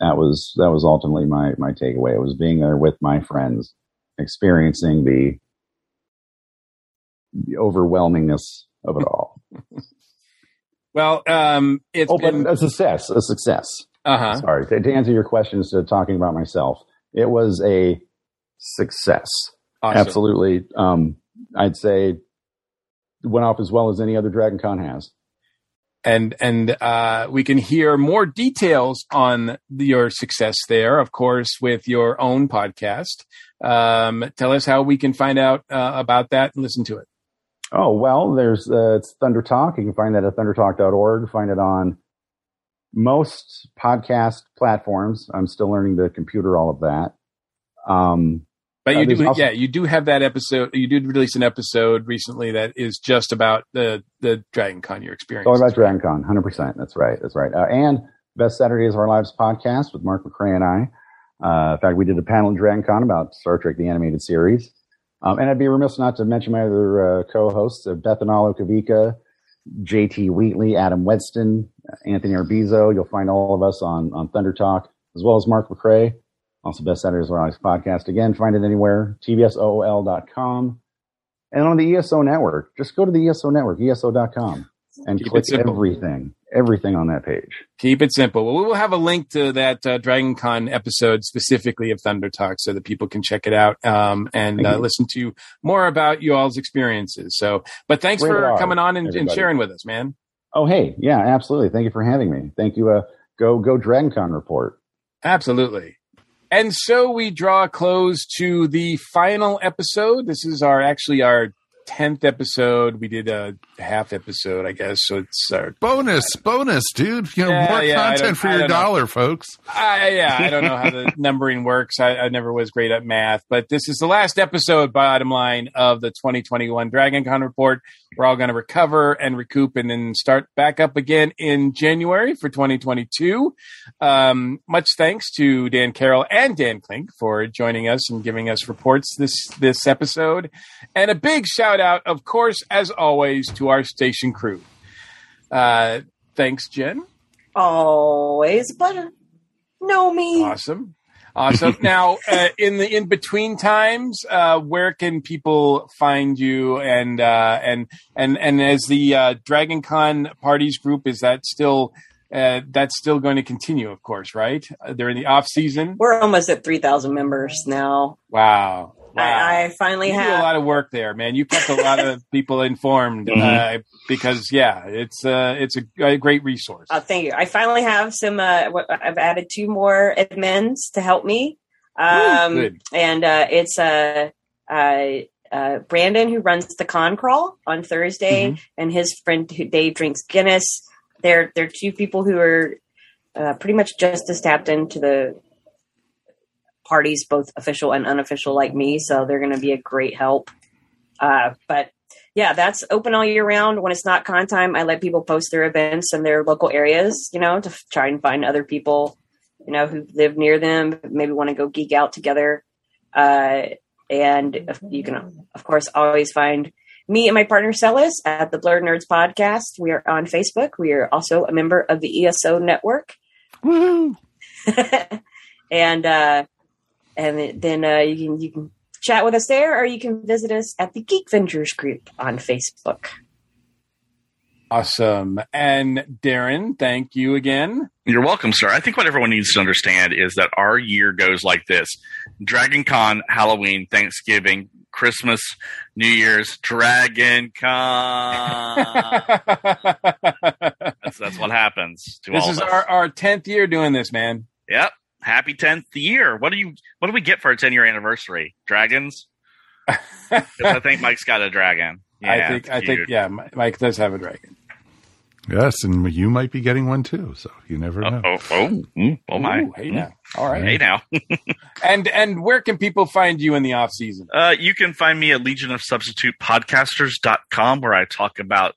That was that was ultimately my my takeaway. It was being there with my friends, experiencing the, the overwhelmingness of it all. Well, um, it's oh, been... but a success, a success. Uh-huh. Sorry, to, to answer your question instead of talking about myself, it was a success. Awesome. Absolutely. Um, I'd say it went off as well as any other Dragon Con has. And and uh, we can hear more details on your success there, of course, with your own podcast. Um, tell us how we can find out uh, about that and listen to it. Oh, well, there's uh, it's Thunder Talk. You can find that at thunder talk dot org. Find it on most podcast platforms. I'm still learning the computer, all of that. Um, but you uh, do, also- yeah, you do have that episode. You did release an episode recently that is just about the the Dragon Con, your experience. All about Dragon Con, one hundred percent. That's right. That's right. Uh, and Best Saturdays of Our Lives podcast with Mark McCrae and I. Uh, in fact, we did a panel at Dragon Con about Star Trek, the animated series. Um, and I'd be remiss not to mention my other uh, co-hosts, uh, Bethanal Okavica, J T Wheatley, Adam Wedston, uh, Anthony Arbizo. You'll find all of us on, on Thunder Talk, as well as Mark McCrae, also Best Saturdays of Our Lives podcast. Again, find it anywhere, t b s o o l dot com. And on the E S O Network, just go to the E S O Network, e s o dot com, and Keep click everything, everything on that page. Keep it simple. Well, we will have a link to that uh, Dragon Con episode specifically of Thunder Talk so that people can check it out um, and uh, listen to more about you all's experiences. So, but thanks Great for are, coming on and, and sharing with us, man. Oh, hey. Yeah, absolutely. Thank you for having me. Thank you. Uh, go, go Dragon Con report. Absolutely. And so we draw a close to the final episode. This is our actually our tenth episode. We did a half episode, I guess. So it's our bonus, bonus, dude. You know, yeah, more yeah, content for your dollar, know. folks. Uh, yeah, I don't know how the numbering works. I, I never was great at math, but this is the last episode, bottom line, of the twenty twenty-one Dragon Con Report. We're all going to recover and recoup and then start back up again in January for twenty twenty-two. Um, much thanks to Dan Carroll and Dan Klink for joining us and giving us reports this, this episode. And a big shout out, of course, as always, to our station crew. Uh, thanks, Jen. Always a pleasure. Know me. Awesome. Awesome. Now, uh, in the in-between times, uh, where can people find you? And uh, and and and as the uh, Dragon Con Parties group, is that still uh, that's still going to continue? Of course, right? They're in the off season. We're almost at three thousand members now. Wow. Wow. I, I finally you have do a lot of work there, man. You kept a lot of people informed mm-hmm. uh, because, yeah, it's uh, it's a, a great resource. Oh, thank you. I finally have some. Uh, I've added two more admins to help me, um, Ooh, and uh, it's uh, uh, uh, Brandon who runs the Con Crawl on Thursday, mm-hmm. and his friend who Dave drinks Guinness. They're they're two people who are uh, pretty much just as tapped into the parties, both official and unofficial, like me. So they're going to be a great help. Uh, but yeah, that's open all year round. When it's not con time, I let people post their events in their local areas, you know, to f- try and find other people, you know, who live near them, maybe want to go geek out together. Uh, and you can, of course, always find me and my partner Celis at the Blurred Nerds podcast. We are on Facebook. We are also a member of the E S O Network. Woo-hoo. and, uh, And then uh, you can you can chat with us there, or you can visit us at the Geek Vengers group on Facebook. Awesome. And Darren, thank you again. You're welcome, sir. I think what everyone needs to understand is that our year goes like this. Dragon Con, Halloween, Thanksgiving, Christmas, New Year's, Dragon Con. that's, that's what happens to this all of us. This is our, our tenth year doing this, man. Yep. Happy tenth year. What do you? What do we get for our ten-year anniversary? Dragons? I think Mike's got a dragon. Yeah, I think. I think. Yeah, Mike does have a dragon. Yes, and you might be getting one too. So you never know. Oh, oh, oh, oh my! Ooh, hey now, all right, hey now. and and where can people find you in the off season? Uh, you can find me at legion of substitute podcasters dot com, where I talk about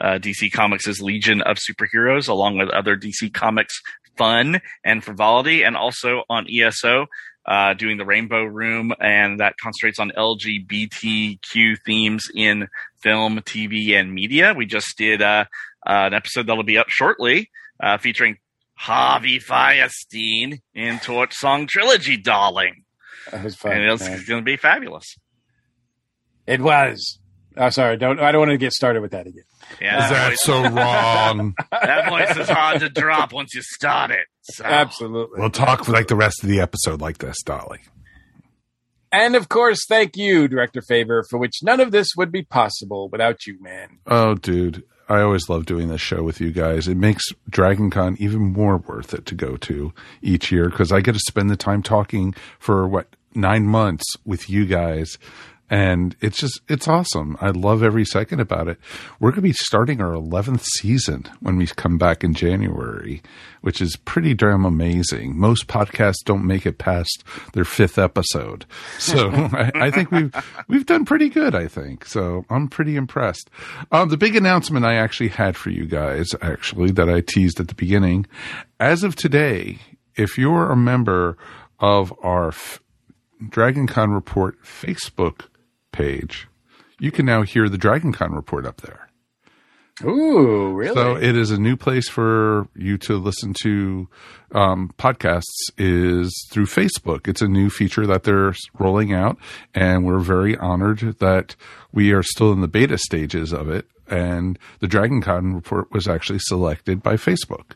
uh, D C Comics' Legion of Superheroes, along with other D C Comics fun and frivolity, and also on E S O, uh, doing the Rainbow Room, and that concentrates on L G B T Q themes in film, T V, and media. We just did uh, uh, an episode that'll be up shortly uh, featuring Harvey Fierstein in Torch Song Trilogy, darling. That was fun. And it's going to be fabulous. It was. I'm oh, sorry. Don't. I don't want to get started with that again. Yeah, that that's so wrong. That voice is hard to drop once you start it. So. Absolutely. We'll talk for like the rest of the episode like this, Dolly. And of course, thank you, Director Favor, for which none of this would be possible without you, man. Oh, dude. I always love doing this show with you guys. It makes Dragon Con even more worth it to go to each year because I get to spend the time talking for, what, nine months with you guys. And it's just, it's awesome. I love every second about it. We're going to be starting our eleventh season when we come back in January, which is pretty damn amazing. Most podcasts don't make it past their fifth episode. So I, I think we've, we've done pretty good, I think. So I'm pretty impressed. Um, the big announcement I actually had for you guys, actually, that I teased at the beginning. As of today, if you're a member of our F- Dragon Con Report Facebook page, you can now hear the Dragon Con Report up there. Ooh, really? So it is a new place for you to listen to um, podcasts is through Facebook. It's a new feature that they're rolling out, and we're very honored that we are still in the beta stages of it. And the Dragon Con Report was actually selected by Facebook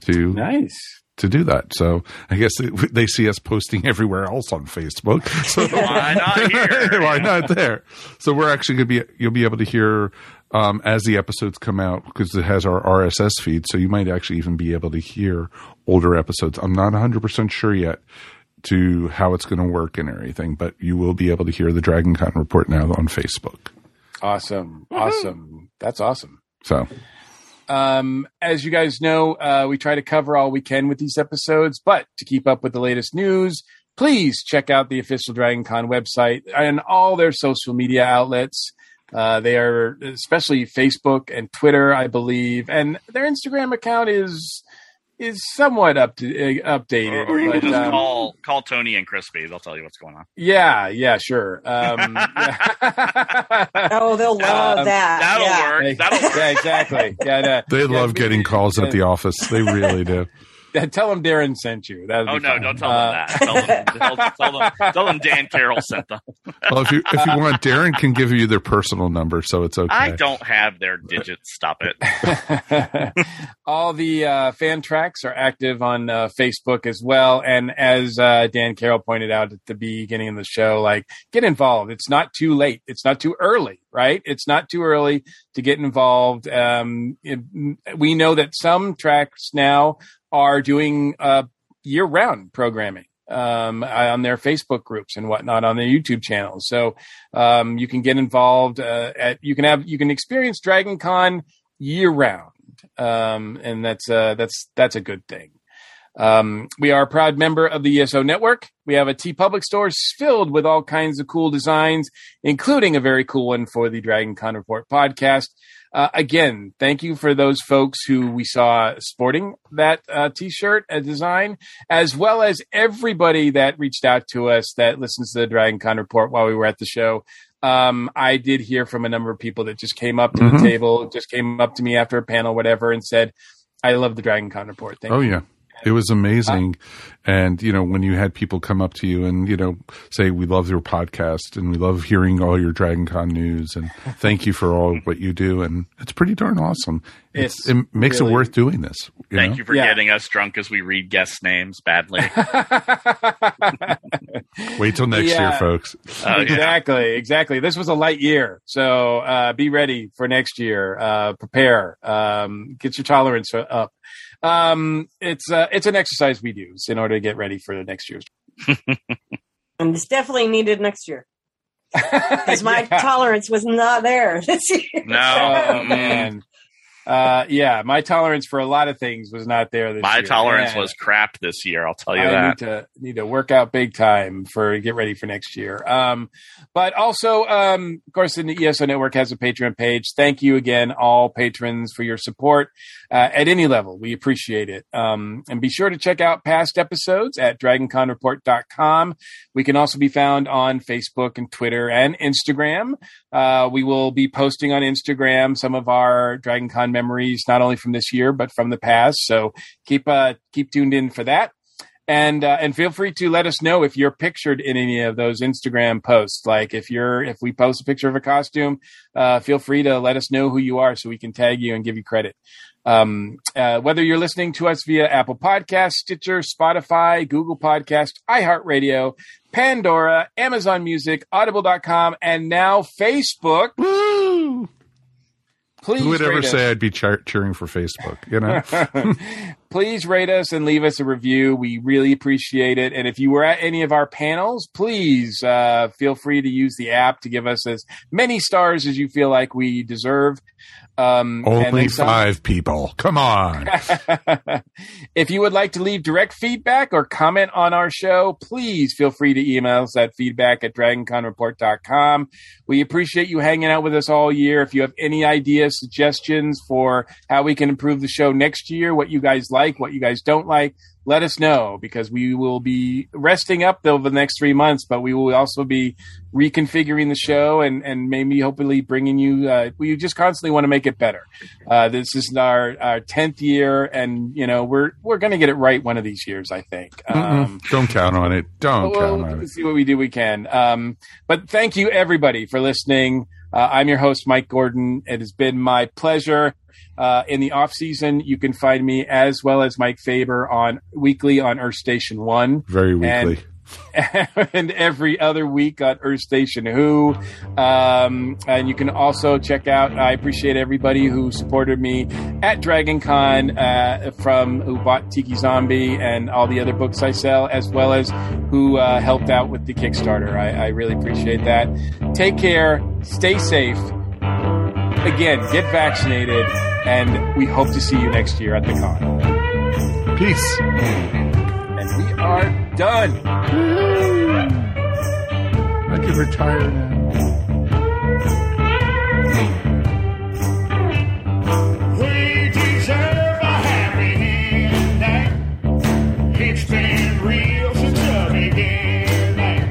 to nice. to do that. So I guess they, they see us posting everywhere else on Facebook. So why not here? Why not there? So we're actually going to be, you'll be able to hear um, as the episodes come out because it has our R S S feed. So you might actually even be able to hear older episodes. I'm not one hundred percent sure yet to how it's going to work and everything, but you will be able to hear the Dragon Con Report now on Facebook. Awesome. Mm-hmm. Awesome. That's awesome. So Um, as you guys know, uh, we try to cover all we can with these episodes, but to keep up with the latest news, please check out the official Dragon Con website and all their social media outlets. Uh, they are especially Facebook and Twitter, I believe, and their Instagram account is is somewhat up to uh, updated. Or, or you but, can just um, call call Tony and Crispy; they'll tell you what's going on. Yeah, yeah, sure. Um, yeah. Oh, they'll love um, that. That'll yeah. work. That'll work. Yeah, exactly. Yeah, no. They love yeah, getting calls at the office. They really do. Tell them Darren sent you. That'd oh, no, fun. Don't tell uh, them that. Tell them, tell, them, tell them Dan Carroll sent them. Well, if you if you want, Darren can give you their personal number, so it's okay. I don't have their digits. Stop it. All the uh, fan tracks are active on uh, Facebook as well. And as uh, Dan Carroll pointed out at the beginning of the show, like, get involved. It's not too late. It's not too early, right? It's not too early to get involved. Um, it, we know that some tracks now are doing uh, year-round programming um, on their Facebook groups and whatnot on their YouTube channels. So um, you can get involved. Uh, at you can have you can experience Dragon Con year-round, um, and that's uh, that's that's a good thing. Um, we are a proud member of the E S O Network. We have a TeePublic store filled with all kinds of cool designs, including a very cool one for the Dragon Con Report podcast. Uh, again, thank you for those folks who we saw sporting that uh, T-shirt uh, design, as well as everybody that reached out to us that listens to the Dragon Con Report while we were at the show. Um, I did hear from a number of people that just came up to mm-hmm. the table, just came up to me after a panel, whatever, and said, I love the Dragon Con Report. Thank oh, you. Oh, yeah. It was amazing. And, you know, when you had people come up to you and, you know, say, we love your podcast and we love hearing all your Dragon Con news and thank you for all what you do. And it's pretty darn awesome. It's, it's it makes really, it worth doing this. You thank know? you for yeah. getting us drunk as we read guest names badly. Wait till next yeah. year, folks. Uh, exactly. Yeah. Exactly. This was a light year. So uh, be ready for next year. Uh, prepare. Um, get your tolerance up. Um, it's uh, it's an exercise we use in order to get ready for the next year's. And it's definitely needed next year because my yeah. tolerance was not there this year. No, oh, man. Uh, yeah, my tolerance for a lot of things was not there this my year. My tolerance yeah. was crap this year, I'll tell you I that. I need to, need to work out big time for get ready for next year. Um, but also, um, of course, the E S O Network has a Patreon page. Thank you again, all patrons, for your support uh, at any level. We appreciate it. Um, and be sure to check out past episodes at dragon con report dot com. We can also be found on Facebook and Twitter and Instagram. Uh, we will be posting on Instagram some of our Dragon Con memories, not only from this year but from the past. So keep uh, keep tuned in for that, and uh, and feel free to let us know if you're pictured in any of those Instagram posts. Like if you're if we post a picture of a costume, uh, feel free to let us know who you are so we can tag you and give you credit. Um, uh, whether you're listening to us via Apple Podcasts, Stitcher, Spotify, Google Podcasts, iHeartRadio, Pandora, Amazon Music, Audible dot com, and now Facebook. Woo! Please Who would ever us. say I'd be char- cheering for Facebook, you know? Please rate us and leave us a review. We really appreciate it. And if you were at any of our panels, please uh, feel free to use the app to give us as many stars as you feel like we deserve. Um, Only some- five people. Come on. If you would like to leave direct feedback or comment on our show, please feel free to email us at feedback at dragon con report dot com. We appreciate you hanging out with us all year. If you have any ideas, suggestions for how we can improve the show next year, what you guys like, what you guys don't like, let us know, because we will be resting up over the next three months, but we will also be reconfiguring the show and, and maybe hopefully bringing you, uh, we just constantly want to make it better. Uh, this is our, our tenth year, and you know, we're, we're going to get it right one of these years, I think. Um, don't count on it. Don't we'll, count on we'll it. See what we do. We can. Um, but thank you everybody for listening. Uh, I'm your host, Mike Gordon. It has been my pleasure. Uh, in the off season, you can find me as well as Mike Faber on weekly on Earth Station One, very weekly, and, and every other week on Earth Station Who. Um, and you can also check out. I appreciate everybody who supported me at Dragon Con, uh, from who bought Tiki Zombie and all the other books I sell, as well as who uh, helped out with the Kickstarter. I, I really appreciate that. Take care. Stay safe. Again, get vaccinated, and we hope to see you next year at the con. Peace. And we are done. Woo-hoo. I can retire now. We deserve a happy ending. It's been real since the beginning.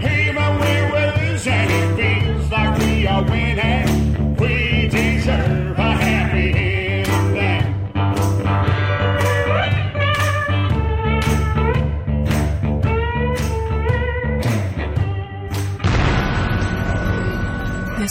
Hey, my winners, and it feels like we are winning. We deserve a happy ending. This